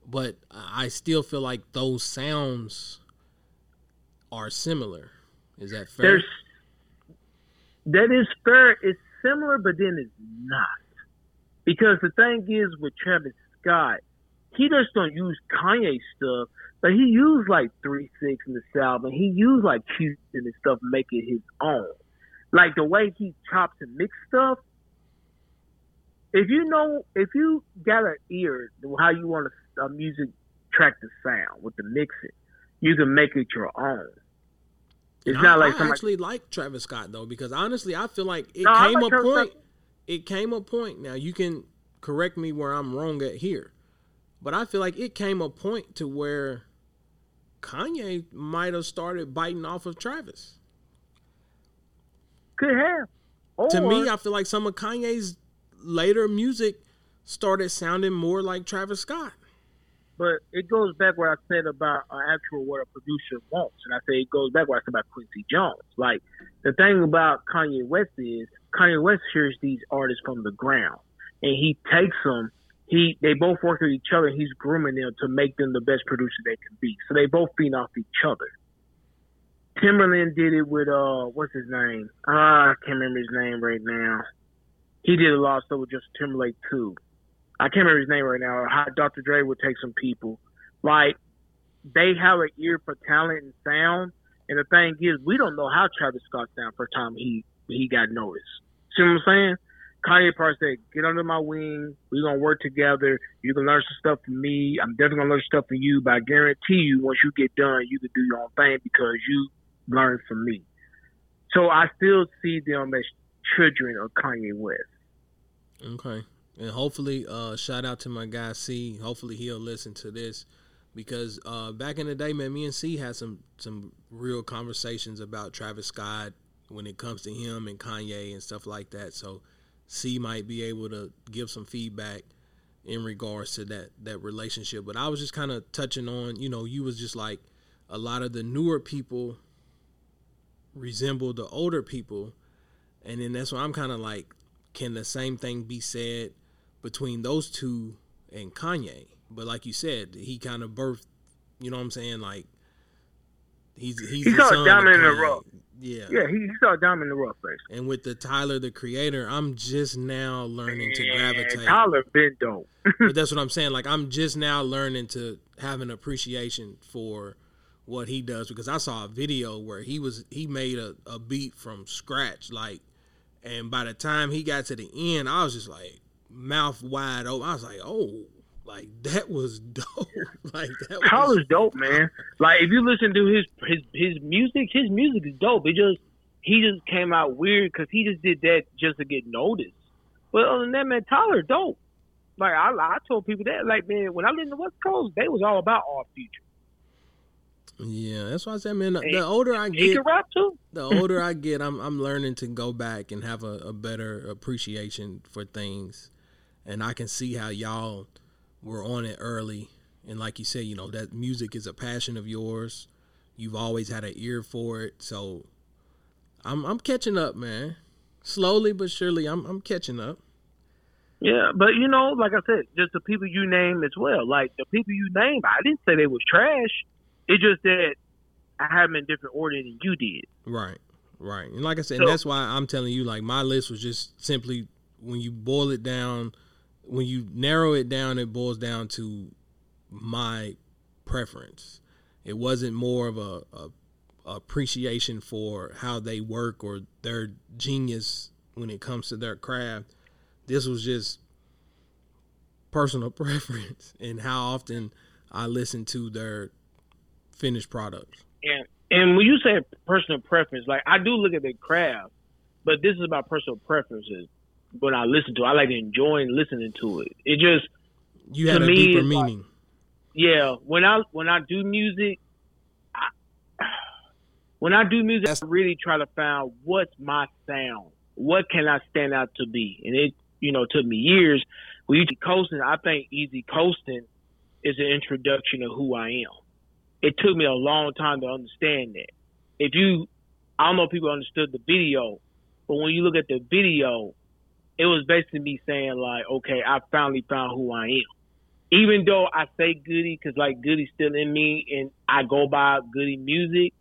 but I still feel like those sounds are similar. Is that fair? There's, that is fair. It's similar, but then it's not. Because the thing is with Travis Scott, he just don't use Kanye stuff, but he used like three six in the album. He used like Houston and stuff, make it his own. Like the way he chops and mix stuff. If you know, if you got an ear how you want a, a music track to sound with the mixing, you can make it your own. It's I, not like I somebody... actually like Travis Scott though, because honestly, I feel like it no, came like a Travis point. Scott. It came a point. Now you can correct me where I'm wrong at here, but I feel like it came a point to where Kanye might have started biting off of Travis. Could have. Or... To me, I feel like some of Kanye's later music started sounding more like Travis Scott. But it goes back where I said about uh, actual what a producer wants. And I say it goes back where I said about Quincy Jones. Like, the thing about Kanye West is Kanye West hears these artists from the ground. And he takes them. He, they both work with each other. He's grooming them to make them the best producer they can be. So they both feed off each other. Timbaland did it with, uh, what's his name? Uh, I can't remember his name right now. He did a lot of stuff with Justin Timberlake, too. I can't remember his name right now. How Doctor Dre would take some people. Like, they have an ear for talent and sound. And the thing is, we don't know how Travis Scott sound for time he, he got noticed. See what I'm saying? Kanye probably said, get under my wing. We're going to work together. You can learn some stuff from me. I'm definitely going to learn stuff from you. But I guarantee you, once you get done, you can do your own thing because you learned from me. So I still see them as children of Kanye West. Okay. And hopefully, uh, shout out to my guy C. Hopefully he'll listen to this because uh, back in the day, man, me and C had some some real conversations about Travis Scott when it comes to him and Kanye and stuff like that. So C might be able to give some feedback in regards to that that relationship. But I was just kind of touching on, you know, you was just like a lot of the newer people resemble the older people, and then that's why I'm kind of like, can the same thing be said between those two and Kanye? But like you said, he kind of birthed, you know what I'm saying? Like, he's he's he saw diamond in the rough. Yeah, yeah, he, he saw diamond in the rough, basically. And with the Tyler the Creator, I'm just now learning yeah, to gravitate. Tyler been dope. But that's what I'm saying. Like, I'm just now learning to have an appreciation for what he does because I saw a video where he was he made a, a beat from scratch, like. And by the time he got to the end, I was just like mouth wide open. I was like, "Oh, like that was dope!" Like that was Tyler's dope, man. Like if you listen to his his his music, his music is dope. It just he just came out weird because he just did that just to get noticed. But other than that, man, Tyler's dope. Like I, I told people that, like man, when I lived in the West Coast, they was all about our future. Yeah, that's why I said, man, the older I get, the older I get, I'm I'm learning to go back and have a, a better appreciation for things. And I can see how y'all were on it early. And like you said, you know, that music is a passion of yours. You've always had an ear for it. So I'm I'm catching up, man. Slowly but surely, I'm I'm catching up. Yeah, but, you know, like I said, just the people you name as well. Like the people you name, I didn't say they was trash. It's just that I had them in different order than you did. Right, right. And like I said, so, and that's why I'm telling you, like, my list was just simply, when you boil it down, when you narrow it down, it boils down to my preference. It wasn't more of a, a, a appreciation for how they work or their genius when it comes to their craft. This was just personal preference and how often I listen to their finished products. And and when you say personal preference, like I do look at the craft, but this is about personal preferences. When I listen to it, I like enjoying listening to it. It just you had a me, deeper meaning. Like, yeah, when I when I do music, I, when I do music, I really try to find what's my sound. What can I stand out to be? And it you know took me years. With Easy Coasting, I think Easy Coasting is an introduction of who I am. It took me a long time to understand that. If you, I don't know if people understood the video, but when you look at the video, it was basically me saying like, okay, I finally found who I am. Even though I say Goody, cause like Goody's still in me and I go by Goody music,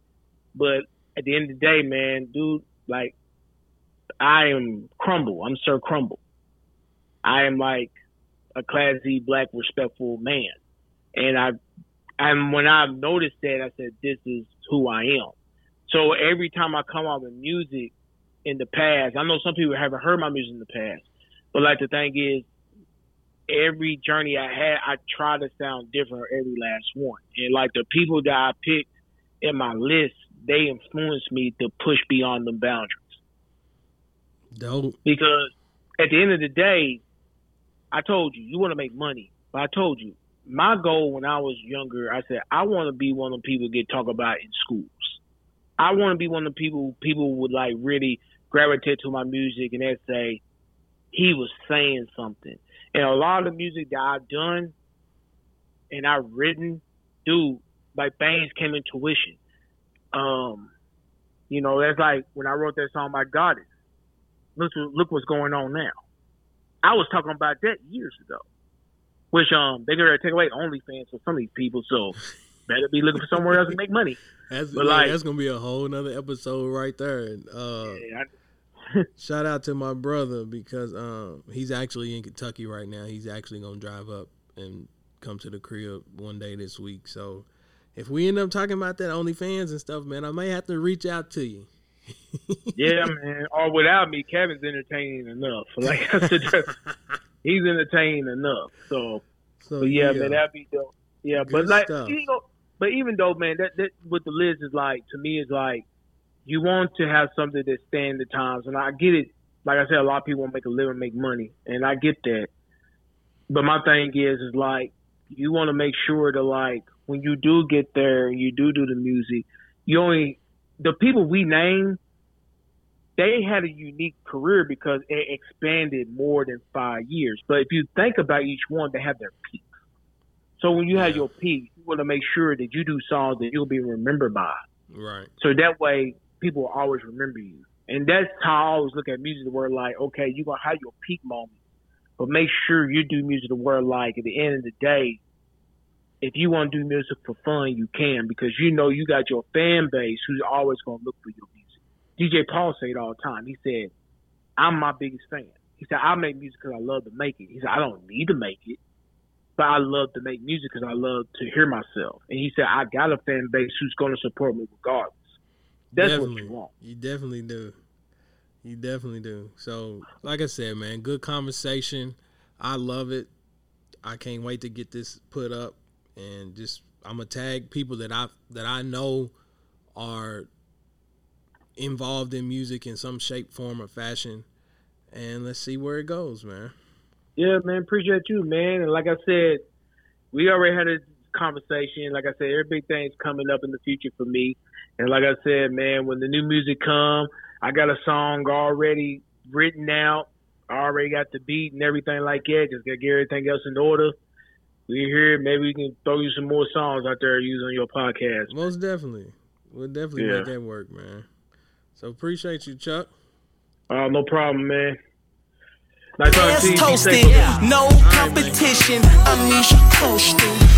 but at the end of the day, man, dude, like I am Crumble. I'm Sir Crumble. I am like a classy, black, respectful man. And I, and when I noticed that, I said, this is who I am. So every time I come out with music in the past, I know some people haven't heard my music in the past, but like the thing is, every journey I had, I try to sound different every last one. And like the people that I picked in my list, they influenced me to push beyond them boundaries. Dope. Because at the end of the day, I told you, you want to make money. But I told you, my goal when I was younger, I said, I want to be one of the people get talked about in schools. I want to be one of the people people would like really gravitate to my music and they'd say, he was saying something. And a lot of the music that I've done and I've written, dude, like things came in tuition. Um, you know, that's like when I wrote that song, My Goddess. Look, look what's going on now. I was talking about that years ago, which um they're gonna take away OnlyFans for some of these people, so better be looking for somewhere else to make money. That's, but yeah, like, that's gonna be a whole nother episode right there. And, uh, yeah, I, shout out to my brother because um he's actually in Kentucky right now. He's actually gonna drive up and come to the crib one day this week. So if we end up talking about that OnlyFans and stuff, man, I may have to reach out to you. Yeah, man. Or without me, Kevin's entertaining enough. Like I suggest, he's entertaining enough. So, so yeah, yeah, man, that'd be dope. Yeah, good but like, you know, but even though, man, that, that what the list is like to me is like you want to have something that stands the times, and I get it. Like I said, a lot of people want to make a living, make money, and I get that. But my thing is, is like you want to make sure to like when you do get there, and you do do the music, you only. The people we named, they had a unique career because it expanded more than five years. But if you think about each one, they have their peak. So when you yeah. have your peak, you want to make sure that you do songs that you'll be remembered by. Right. So that way, people will always remember you. And that's how I always look at music, the word like, okay, you're going to have your peak moment, but make sure you do music the word like at the end of the day, if you want to do music for fun, you can because you know you got your fan base who's always going to look for your music. D J Paul said it all the time. He said, I'm my biggest fan. He said, I make music because I love to make it. He said, I don't need to make it, but I love to make music because I love to hear myself. And he said, I got a fan base who's going to support me regardless. That's definitely. What you want. You definitely do. You definitely do. So, like I said, man, good conversation. I love it. I can't wait to get this put up. And just I'm gonna tag people that I that I know are involved in music in some shape, form, or fashion, and let's see where it goes, man. Yeah, man, appreciate you, man. And like I said, we already had a conversation. Like I said, everything's coming up in the future for me. And like I said, man, when the new music come, I got a song already written out. I already got the beat and everything like that. Just gotta get everything else in order. We're here. Maybe we can throw you some more songs out there to use on your podcast. Most definitely. We'll definitely yeah. make that work, man. So appreciate you, Chuck. Uh, no problem, man. Like, toasted, no competition. I'm Nisha Coasting.